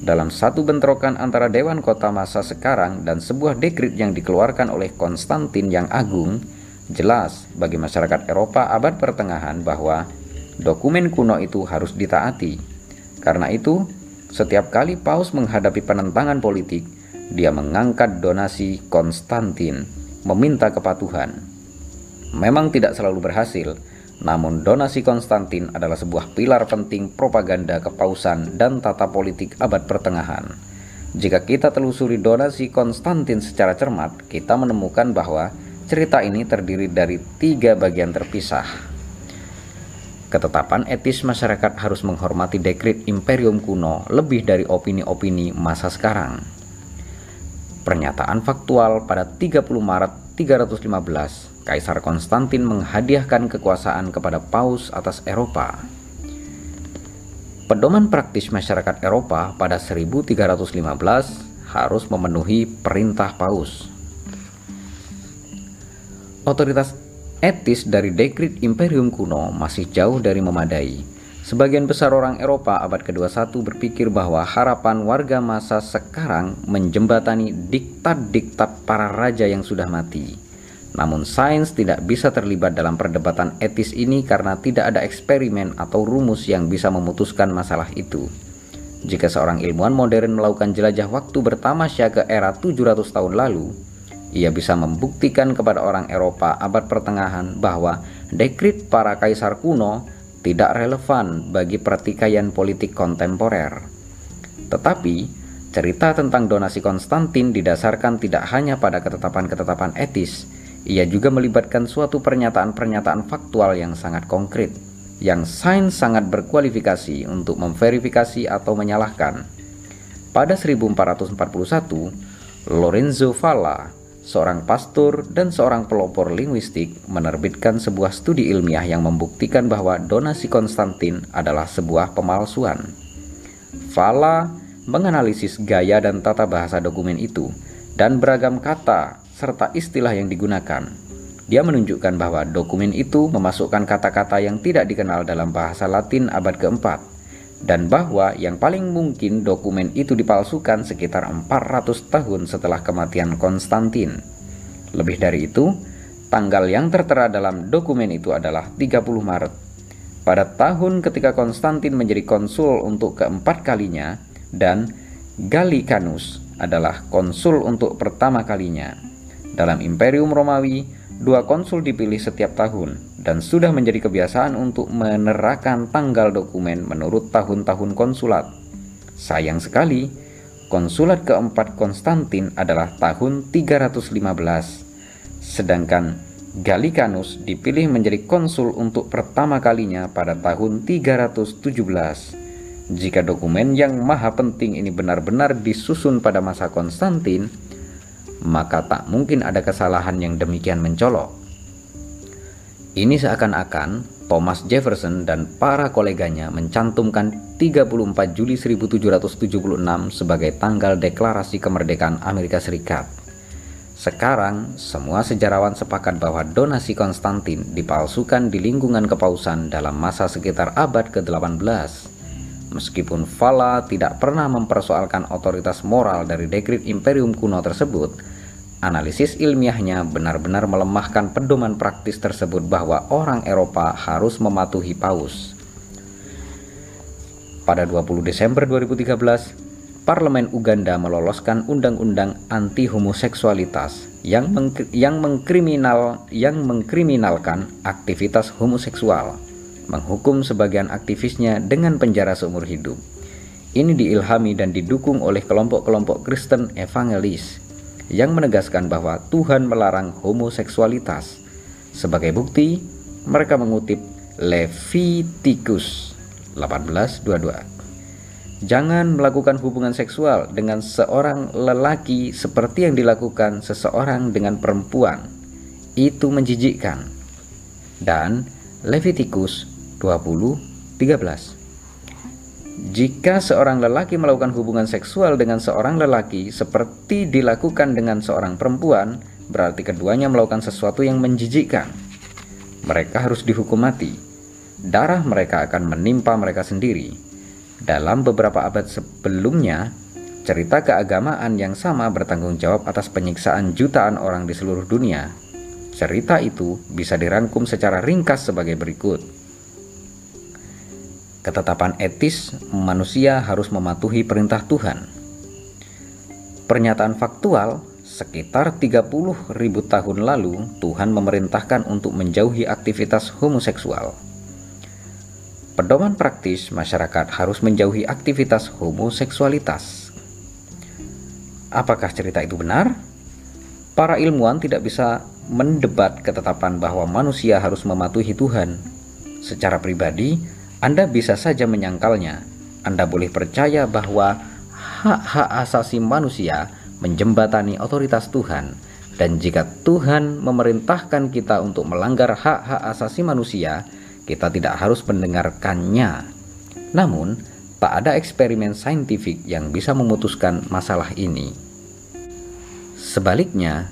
dalam satu bentrokan antara Dewan Kota masa sekarang dan sebuah dekrit yang dikeluarkan oleh Konstantin yang agung, jelas bagi masyarakat Eropa abad pertengahan bahwa dokumen kuno itu harus ditaati. Karena itu, setiap kali Paus menghadapi penentangan politik, dia mengangkat Donasi Konstantin, meminta kepatuhan. Memang tidak selalu berhasil, namun Donasi Konstantin adalah sebuah pilar penting propaganda kepausan dan tata politik abad pertengahan. Jika kita telusuri Donasi Konstantin secara cermat, kita menemukan bahwa cerita ini terdiri dari tiga bagian terpisah. Ketetapan etis masyarakat harus menghormati dekrit imperium kuno lebih dari opini-opini masa sekarang. Pernyataan faktual pada tiga puluh Maret tiga ratus lima belas, Kaisar Konstantin menghadiahkan kekuasaan kepada Paus atas Eropa. Pedoman praktis masyarakat Eropa pada seribu tiga ratus lima belas harus memenuhi perintah Paus. Otoritas etis dari dekrit imperium kuno masih jauh dari memadai. Sebagian besar orang Eropa abad kedua puluh satu berpikir bahwa harapan warga masa sekarang menjembatani diktat-diktat para raja yang sudah mati. Namun sains tidak bisa terlibat dalam perdebatan etis ini karena tidak ada eksperimen atau rumus yang bisa memutuskan masalah itu. Jika seorang ilmuwan modern melakukan jelajah waktu bertamasya ke era tujuh ratus tahun lalu, ia bisa membuktikan kepada orang Eropa abad pertengahan bahwa dekrit para kaisar kuno tidak relevan bagi pertikaian politik kontemporer. Tetapi, cerita tentang Donasi Konstantin didasarkan tidak hanya pada ketetapan-ketetapan etis, ia juga melibatkan suatu pernyataan-pernyataan faktual yang sangat konkret, yang sains sangat berkualifikasi untuk memverifikasi atau menyalahkan. Pada seribu empat ratus empat puluh satu, Lorenzo Valla, seorang pastor dan seorang pelopor linguistik, menerbitkan sebuah studi ilmiah yang membuktikan bahwa Donasi Konstantin adalah sebuah pemalsuan. Valla menganalisis gaya dan tata bahasa dokumen itu, dan beragam kata serta istilah yang digunakan. Dia menunjukkan bahwa dokumen itu memasukkan kata-kata yang tidak dikenal dalam bahasa Latin abad keempat, dan bahwa yang paling mungkin dokumen itu dipalsukan sekitar empat ratus tahun setelah kematian Konstantin. Lebih dari itu, tanggal yang tertera dalam dokumen itu adalah tiga puluh Maret. Pada tahun ketika Konstantin menjadi konsul untuk keempat kalinya, dan Gallicanus adalah konsul untuk pertama kalinya. Dalam Imperium Romawi, dua konsul dipilih setiap tahun, dan sudah menjadi kebiasaan untuk menerakan tanggal dokumen menurut tahun-tahun konsulat. Sayang sekali, konsulat keempat Konstantin adalah tahun tiga ratus lima belas, sedangkan Gallicanus dipilih menjadi konsul untuk pertama kalinya pada tahun tiga ratus tujuh belas. Jika dokumen yang maha penting ini benar-benar disusun pada masa Konstantin, maka tak mungkin ada kesalahan yang demikian mencolok. Ini seakan-akan Thomas Jefferson dan para koleganya mencantumkan tiga puluh empat Juli seribu tujuh ratus tujuh puluh enam sebagai tanggal deklarasi kemerdekaan Amerika Serikat. Sekarang, semua sejarawan sepakat bahwa Donasi Konstantin dipalsukan di lingkungan kepausan dalam masa sekitar abad ke-delapan belas. Meskipun Valla tidak pernah mempersoalkan otoritas moral dari dekrit imperium kuno tersebut, analisis ilmiahnya benar-benar melemahkan pedoman praktis tersebut bahwa orang Eropa harus mematuhi Paus. Pada dua puluh Desember dua ribu tiga belas, Parlemen Uganda meloloskan undang-undang anti homoseksualitas yang mengkri- yang mengkriminal yang mengkriminalkan aktivitas homoseksual, menghukum sebagian aktivisnya dengan penjara seumur hidup. Ini diilhami dan didukung oleh kelompok-kelompok Kristen evangelis yang menegaskan bahwa Tuhan melarang homoseksualitas. Sebagai bukti, mereka mengutip Levitikus delapan belas ayat dua puluh dua. Jangan melakukan hubungan seksual dengan seorang lelaki seperti yang dilakukan seseorang dengan perempuan. Itu menjijikkan. Dan Levitikus dua puluh ayat tiga belas. Jika seorang lelaki melakukan hubungan seksual dengan seorang lelaki seperti dilakukan dengan seorang perempuan, berarti keduanya melakukan sesuatu yang menjijikkan. Mereka harus dihukum mati. Darah mereka akan menimpa mereka sendiri. Dalam beberapa abad sebelumnya, cerita keagamaan yang sama bertanggung jawab atas penyiksaan jutaan orang di seluruh dunia. Cerita itu bisa dirangkum secara ringkas sebagai berikut. Ketetapan etis manusia harus mematuhi perintah Tuhan. Pernyataan faktual, sekitar tiga puluh ribu tahun lalu Tuhan memerintahkan untuk menjauhi aktivitas homoseksual. Pedoman praktis, masyarakat harus menjauhi aktivitas homoseksualitas. Apakah cerita itu benar? Para ilmuwan tidak bisa mendebat ketetapan bahwa manusia harus mematuhi Tuhan. Secara pribadi, Anda bisa saja menyangkalnya. Anda boleh percaya bahwa hak-hak asasi manusia menjembatani otoritas Tuhan, dan jika Tuhan memerintahkan kita untuk melanggar hak-hak asasi manusia, kita tidak harus mendengarkannya. Namun, tak ada eksperimen saintifik yang bisa memutuskan masalah ini. Sebaliknya,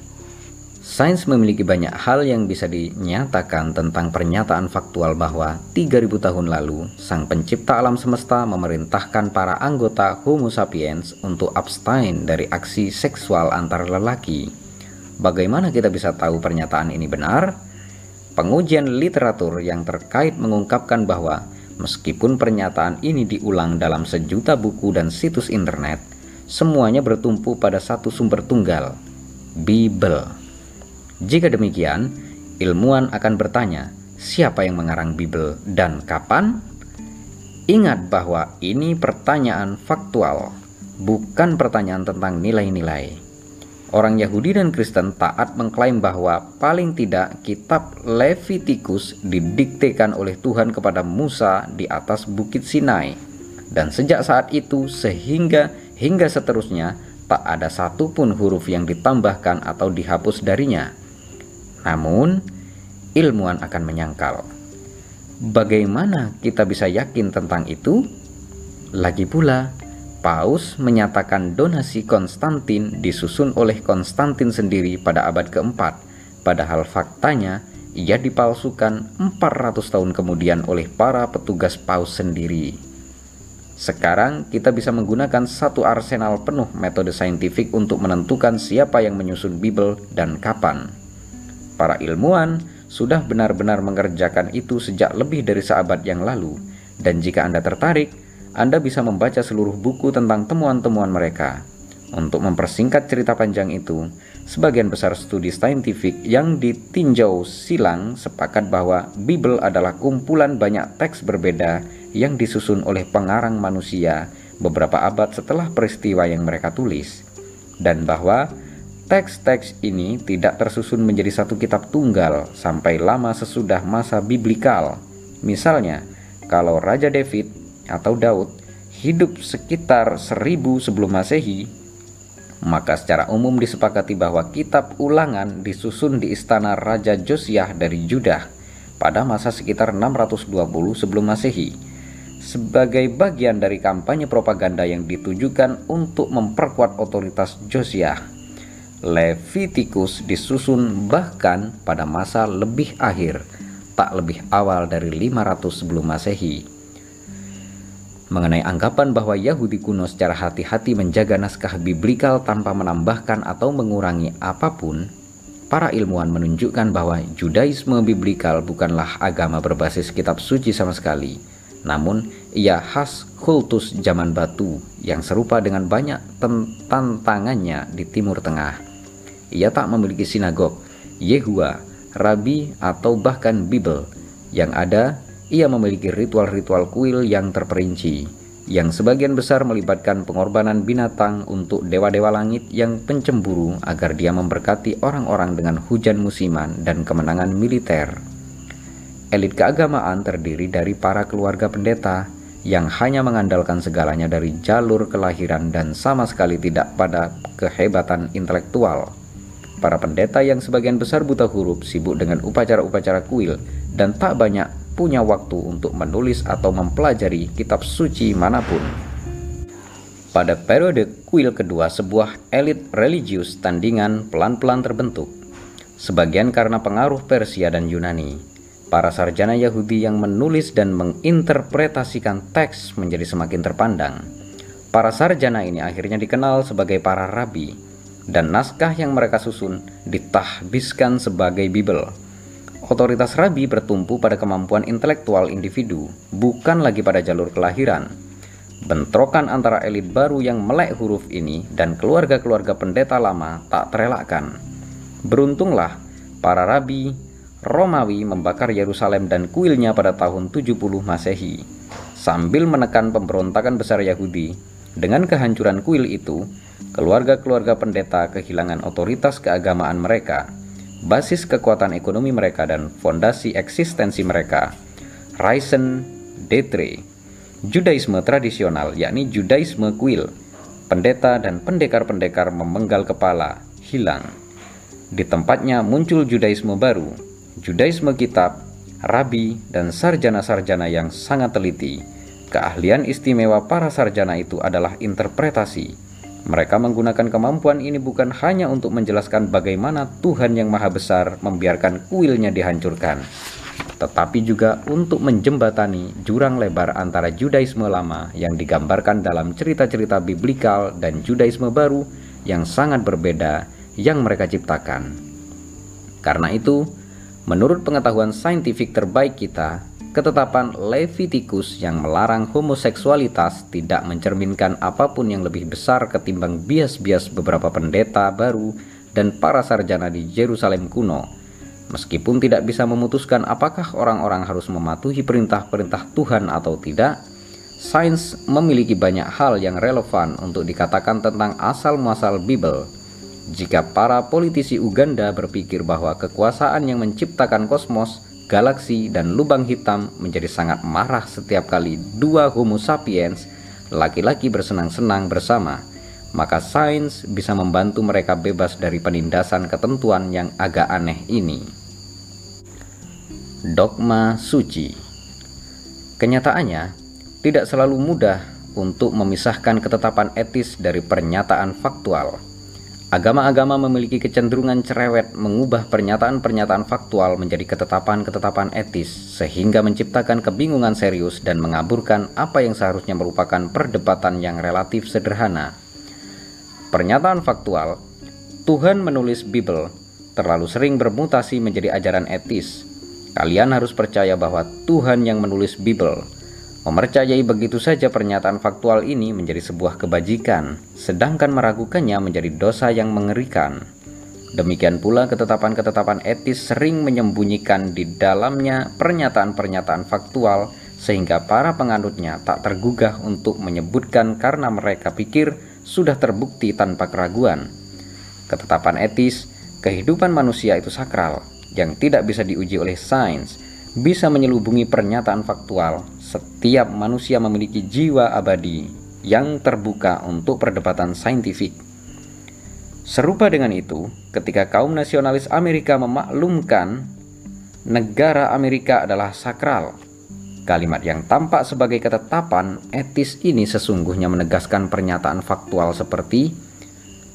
sains memiliki banyak hal yang bisa dinyatakan tentang pernyataan faktual bahwa tiga ribu tahun lalu, Sang Pencipta alam semesta memerintahkan para anggota Homo sapiens untuk abstain dari aksi seksual antar lelaki. Bagaimana kita bisa tahu pernyataan ini benar? Pengujian literatur yang terkait mengungkapkan bahwa meskipun pernyataan ini diulang dalam sejuta buku dan situs internet, semuanya bertumpu pada satu sumber tunggal, Bibel. Jika demikian, ilmuwan akan bertanya, siapa yang mengarang Bibel dan kapan? Ingat bahwa ini pertanyaan faktual, bukan pertanyaan tentang nilai-nilai. Orang Yahudi dan Kristen taat mengklaim bahwa paling tidak kitab Levitikus didiktekan oleh Tuhan kepada Musa di atas bukit Sinai. Dan sejak saat itu sehingga hingga seterusnya tak ada satupun huruf yang ditambahkan atau dihapus darinya. Namun, ilmuwan akan menyangkal. Bagaimana kita bisa yakin tentang itu? Lagi pula, Paus menyatakan Donasi Konstantin disusun oleh Konstantin sendiri pada abad keempat, padahal faktanya ia dipalsukan empat ratus tahun kemudian oleh para petugas Paus sendiri. Sekarang kita bisa menggunakan satu arsenal penuh metode saintifik untuk menentukan siapa yang menyusun Bibel dan kapan. Para ilmuwan sudah benar-benar mengerjakan itu sejak lebih dari seabad yang lalu, dan jika Anda tertarik, Anda bisa membaca seluruh buku tentang temuan-temuan mereka. Untuk mempersingkat cerita panjang itu, sebagian besar studi saintifik yang ditinjau silang sepakat bahwa Bibel adalah kumpulan banyak teks berbeda yang disusun oleh pengarang manusia beberapa abad setelah peristiwa yang mereka tulis, dan bahwa teks-teks ini tidak tersusun menjadi satu kitab tunggal sampai lama sesudah masa biblikal. Misalnya, kalau Raja David atau Daud hidup sekitar seribu sebelum Masehi, maka secara umum disepakati bahwa kitab Ulangan disusun di istana Raja Josiah dari Yuda pada masa sekitar enam ratus dua puluh sebelum Masehi, sebagai bagian dari kampanye propaganda yang ditujukan untuk memperkuat otoritas Josiah. Levitikus disusun bahkan pada masa lebih akhir, tak lebih awal dari lima ratus sebelum Masehi. Mengenai anggapan bahwa Yahudi kuno secara hati-hati menjaga naskah biblikal tanpa menambahkan atau mengurangi apapun, para ilmuwan menunjukkan bahwa Judaisme biblikal bukanlah agama berbasis kitab suci sama sekali, namun ia khas kultus zaman batu yang serupa dengan banyak tantangannya di Timur Tengah. Ia tak memiliki sinagog, Yehua, Rabi, atau bahkan Bibel. Yang ada, ia memiliki ritual-ritual kuil yang terperinci, yang sebagian besar melibatkan pengorbanan binatang untuk dewa-dewa langit yang pencemburu agar dia memberkati orang-orang dengan hujan musiman dan kemenangan militer. Elit keagamaan terdiri dari para keluarga pendeta yang hanya mengandalkan segalanya dari jalur kelahiran dan sama sekali tidak pada kehebatan intelektual. Para pendeta yang sebagian besar buta huruf, sibuk dengan upacara-upacara kuil, dan tak banyak punya waktu untuk menulis atau mempelajari kitab suci manapun. Pada periode kuil kedua, sebuah elit religius tandingan pelan-pelan terbentuk, sebagian karena pengaruh Persia dan Yunani. Para sarjana Yahudi yang menulis dan menginterpretasikan teks menjadi semakin terpandang. Para sarjana ini akhirnya dikenal sebagai para rabi, dan naskah yang mereka susun ditahbiskan sebagai Bibel. Otoritas rabi bertumpu pada kemampuan intelektual individu, bukan lagi pada jalur kelahiran. Bentrokan antara elit baru yang melek huruf ini dan keluarga-keluarga pendeta lama tak terelakkan. Beruntunglah, para rabi Romawi membakar Yerusalem dan kuilnya pada tahun tujuh puluh Masehi, sambil menekan pemberontakan besar Yahudi. Dengan kehancuran kuil itu, keluarga-keluarga pendeta kehilangan otoritas keagamaan mereka, basis kekuatan ekonomi mereka, dan fondasi eksistensi mereka. Raison d'être. Judaisme tradisional, yakni Judaisme kuil, pendeta dan pendekar-pendekar memenggal kepala, hilang. Di tempatnya muncul Judaisme baru, Judaisme kitab, rabi, dan sarjana-sarjana yang sangat teliti. Keahlian istimewa para sarjana itu adalah interpretasi. Mereka menggunakan kemampuan ini bukan hanya untuk menjelaskan bagaimana Tuhan yang Maha Besar membiarkan kuilnya dihancurkan, tetapi juga untuk menjembatani jurang lebar antara Judaisme lama yang digambarkan dalam cerita-cerita biblikal dan Judaisme baru yang sangat berbeda yang mereka ciptakan. Karena itu, menurut pengetahuan saintifik terbaik kita, ketetapan Levitikus yang melarang homoseksualitas tidak mencerminkan apapun yang lebih besar ketimbang bias-bias beberapa pendeta baru dan para sarjana di Yerusalem kuno. Meskipun tidak bisa memutuskan apakah orang-orang harus mematuhi perintah-perintah Tuhan atau tidak, sains memiliki banyak hal yang relevan untuk dikatakan tentang asal-muasal Bibel. Jika para politisi Uganda berpikir bahwa kekuasaan yang menciptakan kosmos, galaksi, dan lubang hitam menjadi sangat marah setiap kali dua homo sapiens, laki-laki, bersenang-senang bersama, maka sains bisa membantu mereka bebas dari penindasan ketentuan yang agak aneh ini. Dogma suci. Kenyataannya, tidak selalu mudah untuk memisahkan ketetapan etis dari pernyataan faktual. Agama-agama memiliki kecenderungan cerewet mengubah pernyataan-pernyataan faktual menjadi ketetapan-ketetapan etis, sehingga menciptakan kebingungan serius dan mengaburkan apa yang seharusnya merupakan perdebatan yang relatif sederhana. Pernyataan faktual, Tuhan menulis Bibel, terlalu sering bermutasi menjadi ajaran etis. Kalian harus percaya bahwa Tuhan yang menulis Bibel. Mempercayai begitu saja pernyataan faktual ini menjadi sebuah kebajikan, sedangkan meragukannya menjadi dosa yang mengerikan. Demikian pula ketetapan-ketetapan etis sering menyembunyikan di dalamnya pernyataan-pernyataan faktual, sehingga para penganutnya tak tergugah untuk menyebutkan karena mereka pikir sudah terbukti tanpa keraguan. Ketetapan etis, kehidupan manusia itu sakral, yang tidak bisa diuji oleh sains, bisa menyelubungi pernyataan faktual. Setiap manusia memiliki jiwa abadi yang terbuka untuk perdebatan saintifik. Serupa dengan itu, ketika kaum nasionalis Amerika memaklumkan negara Amerika adalah sakral, kalimat yang tampak sebagai ketetapan etis ini sesungguhnya menegaskan pernyataan faktual seperti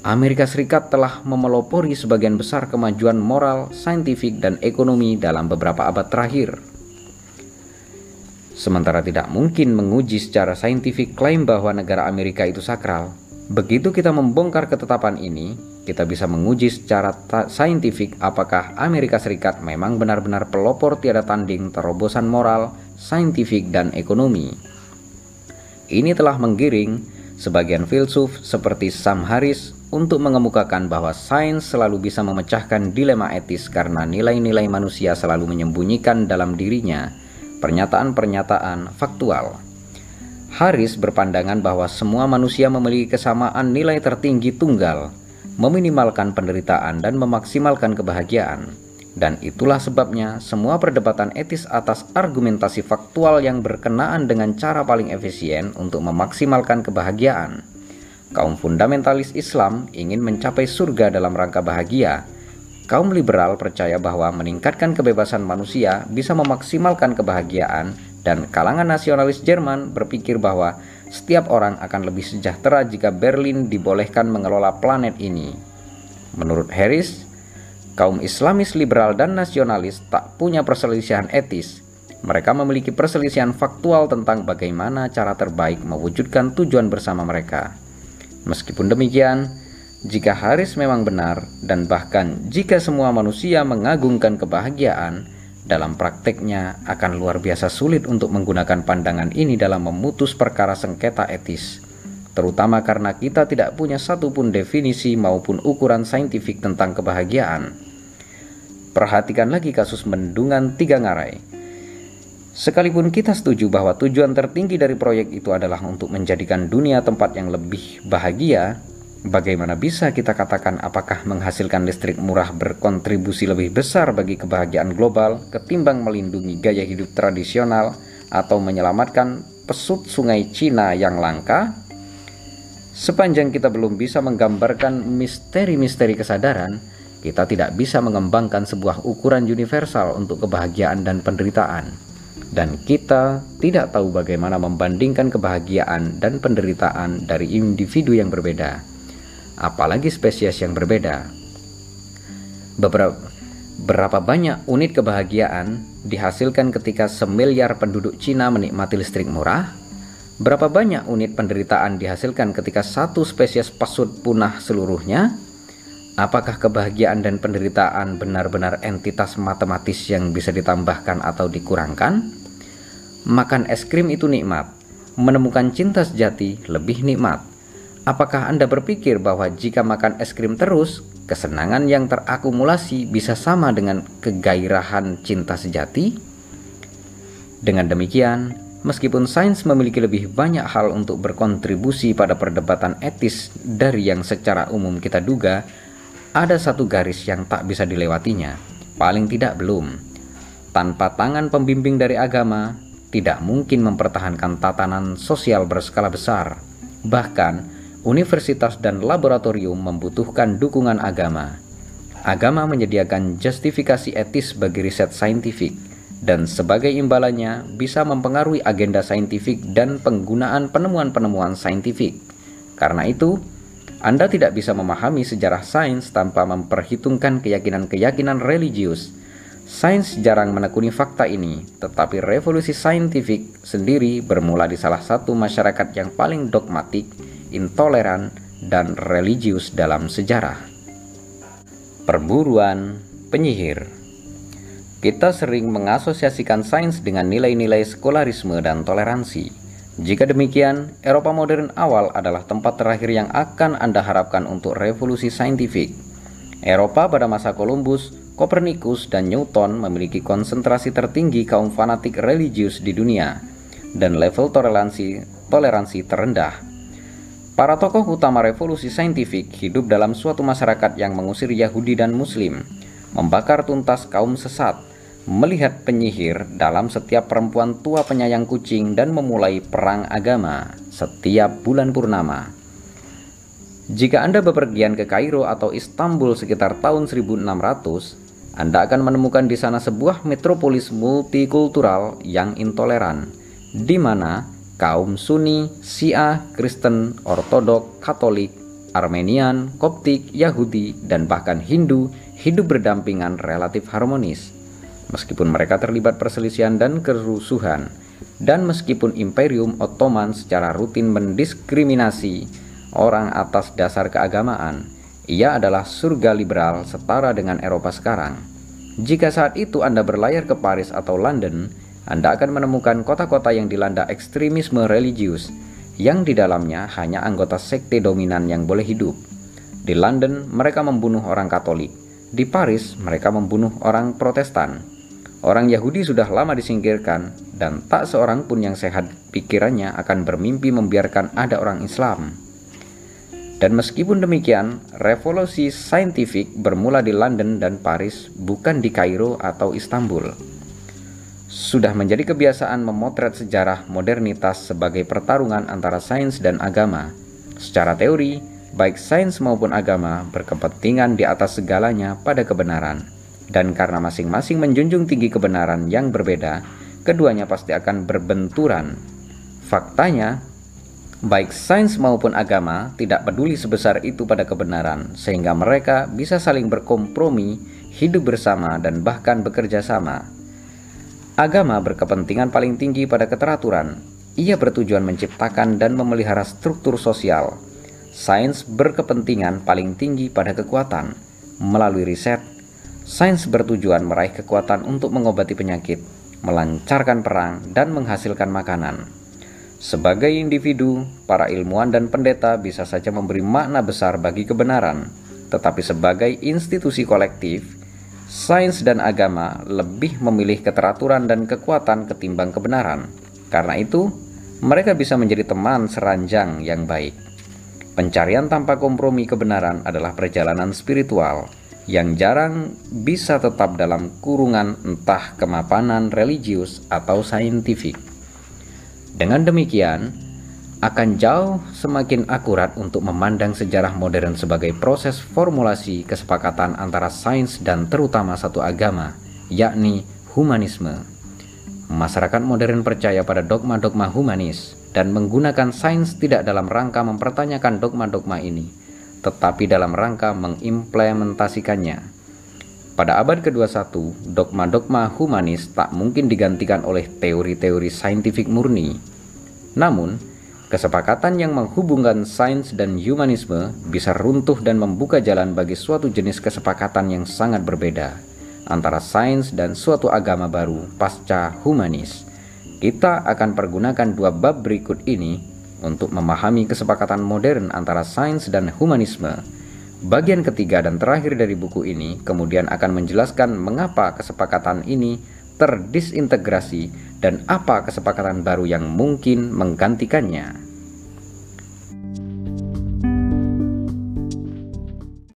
Amerika Serikat telah memelopori sebagian besar kemajuan moral, saintifik, dan ekonomi dalam beberapa abad terakhir. Sementara tidak mungkin menguji secara saintifik klaim bahwa negara Amerika itu sakral, begitu kita membongkar ketetapan ini, kita bisa menguji secara saintifik apakah Amerika Serikat memang benar-benar pelopor tiada tanding terobosan moral, saintifik, dan ekonomi. Ini telah menggiring sebagian filsuf seperti Sam Harris untuk mengemukakan bahwa sains selalu bisa memecahkan dilema etis karena nilai-nilai manusia selalu menyembunyikan dalam dirinya pernyataan-pernyataan faktual. Harris berpandangan bahwa semua manusia memiliki kesamaan nilai tertinggi tunggal, meminimalkan penderitaan dan memaksimalkan kebahagiaan. Dan itulah sebabnya semua perdebatan etis atas argumentasi faktual yang berkenaan dengan cara paling efisien untuk memaksimalkan kebahagiaan. Kaum fundamentalis Islam ingin mencapai surga dalam rangka bahagia. Kaum liberal percaya bahwa meningkatkan kebebasan manusia bisa memaksimalkan kebahagiaan, dan kalangan nasionalis Jerman berpikir bahwa setiap orang akan lebih sejahtera jika Berlin dibolehkan mengelola planet ini. Menurut Harris, Kaum Islamis liberal dan nasionalis tak punya perselisihan etis. Mereka memiliki perselisihan faktual tentang bagaimana cara terbaik mewujudkan tujuan bersama mereka. Meskipun demikian, jika Haris memang benar, dan bahkan jika semua manusia mengagungkan kebahagiaan, dalam prakteknya akan luar biasa sulit untuk menggunakan pandangan ini dalam memutus perkara sengketa etis, terutama karena kita tidak punya satupun definisi maupun ukuran saintifik tentang kebahagiaan. Perhatikan lagi kasus Bendungan Tiga Ngarai. Sekalipun kita setuju bahwa tujuan tertinggi dari proyek itu adalah untuk menjadikan dunia tempat yang lebih bahagia, bagaimana bisa kita katakan apakah menghasilkan listrik murah berkontribusi lebih besar bagi kebahagiaan global ketimbang melindungi gaya hidup tradisional atau menyelamatkan pesut sungai Cina yang langka? Sepanjang kita belum bisa menggambarkan misteri-misteri kesadaran, kita tidak bisa mengembangkan sebuah ukuran universal untuk kebahagiaan dan penderitaan. Dan kita tidak tahu bagaimana membandingkan kebahagiaan dan penderitaan dari individu yang berbeda, apalagi spesies yang berbeda. Beberapa, berapa banyak unit kebahagiaan dihasilkan ketika semiliar penduduk Cina menikmati listrik murah? Berapa banyak unit penderitaan dihasilkan ketika satu spesies pesut punah seluruhnya? Apakah kebahagiaan dan penderitaan benar-benar entitas matematis yang bisa ditambahkan atau dikurangkan? Makan es krim itu nikmat, menemukan cinta sejati lebih nikmat. Apakah Anda berpikir bahwa jika makan es krim terus, kesenangan yang terakumulasi bisa sama dengan kegairahan cinta sejati? Dengan demikian, meskipun sains memiliki lebih banyak hal untuk berkontribusi pada perdebatan etis dari yang secara umum kita duga, ada satu garis yang tak bisa dilewatinya, paling tidak belum. Tanpa tangan pembimbing dari agama, tidak mungkin mempertahankan tatanan sosial berskala besar. Bahkan, universitas dan laboratorium membutuhkan dukungan agama. Agama menyediakan justifikasi etis bagi riset saintifik, dan sebagai imbalannya bisa mempengaruhi agenda saintifik dan penggunaan penemuan-penemuan saintifik. Karena itu, Anda tidak bisa memahami sejarah sains tanpa memperhitungkan keyakinan-keyakinan religius. Sains jarang menekuni fakta ini, tetapi revolusi saintifik sendiri bermula di salah satu masyarakat yang paling dogmatik, intoleran, dan religius dalam sejarah. Perburuan penyihir. Kita sering mengasosiasikan sains dengan nilai-nilai sekularisme dan toleransi. Jika demikian, Eropa modern awal adalah tempat terakhir yang akan Anda harapkan untuk revolusi saintifik. Eropa pada masa Columbus, Kopernikus dan Newton memiliki konsentrasi tertinggi kaum fanatik religius di dunia dan level toleransi toleransi terendah. Para tokoh utama revolusi saintifik hidup dalam suatu masyarakat yang mengusir Yahudi dan Muslim, membakar tuntas kaum sesat, melihat penyihir dalam setiap perempuan tua penyayang kucing dan memulai perang agama setiap bulan purnama. Jika Anda bepergian ke Kairo atau Istanbul sekitar tahun seribu enam ratus, Anda akan menemukan di sana sebuah metropolis multikultural yang intoleran, di mana kaum Sunni, Syiah, Kristen, Ortodok, Katolik, Armenian, Koptik, Yahudi, dan bahkan Hindu hidup berdampingan relatif harmonis. Meskipun mereka terlibat perselisihan dan kerusuhan, dan meskipun Imperium Ottoman secara rutin mendiskriminasi orang atas dasar keagamaan, ia adalah surga liberal setara dengan Eropa sekarang. Jika saat itu Anda berlayar ke Paris atau London, Anda akan menemukan kota-kota yang dilanda ekstremisme religius, yang di dalamnya hanya anggota sekte dominan yang boleh hidup. Di London, mereka membunuh orang Katolik. Di Paris, mereka membunuh orang Protestan. Orang Yahudi sudah lama disingkirkan, dan tak seorang pun yang sehat pikirannya akan bermimpi membiarkan ada orang Islam. Dan meskipun demikian, revolusi saintifik bermula di London dan Paris, bukan di Kairo atau Istanbul. Sudah menjadi kebiasaan memotret sejarah modernitas sebagai pertarungan antara sains dan agama. Secara teori, baik sains maupun agama berkepentingan di atas segalanya pada kebenaran. Dan karena masing-masing menjunjung tinggi kebenaran yang berbeda, keduanya pasti akan berbenturan. Faktanya, baik sains maupun agama tidak peduli sebesar itu pada kebenaran, sehingga mereka bisa saling berkompromi hidup bersama, dan bahkan bekerja sama. Agama berkepentingan paling tinggi pada keteraturan. Ia bertujuan menciptakan dan memelihara struktur sosial. Sains berkepentingan paling tinggi pada kekuatan. Melalui riset, sains bertujuan meraih kekuatan untuk mengobati penyakit, melancarkan perang, dan menghasilkan makanan. Sebagai individu, para ilmuwan dan pendeta bisa saja memberi makna besar bagi kebenaran. Tetapi sebagai institusi kolektif, sains dan agama lebih memilih keteraturan dan kekuatan ketimbang kebenaran. Karena itu, mereka bisa menjadi teman seranjang yang baik. Pencarian tanpa kompromi kebenaran adalah perjalanan spiritual yang jarang bisa tetap dalam kurungan entah kemapanan religius atau saintifik. Dengan demikian, akan jauh semakin akurat untuk memandang sejarah modern sebagai proses formulasi kesepakatan antara sains dan terutama satu agama, yakni humanisme. Masyarakat modern percaya pada dogma-dogma humanis dan menggunakan sains tidak dalam rangka mempertanyakan dogma-dogma ini, tetapi dalam rangka mengimplementasikannya. Pada abad kedua puluh satu, dogma-dogma humanis tak mungkin digantikan oleh teori-teori saintifik murni. Namun, kesepakatan yang menghubungkan sains dan humanisme bisa runtuh dan membuka jalan bagi suatu jenis kesepakatan yang sangat berbeda antara sains dan suatu agama baru pasca humanis. Kita akan pergunakan dua bab berikut ini untuk memahami kesepakatan modern antara sains dan humanisme. Bagian ketiga dan terakhir dari buku ini kemudian akan menjelaskan mengapa kesepakatan ini terdisintegrasi dan apa kesepakatan baru yang mungkin menggantikannya.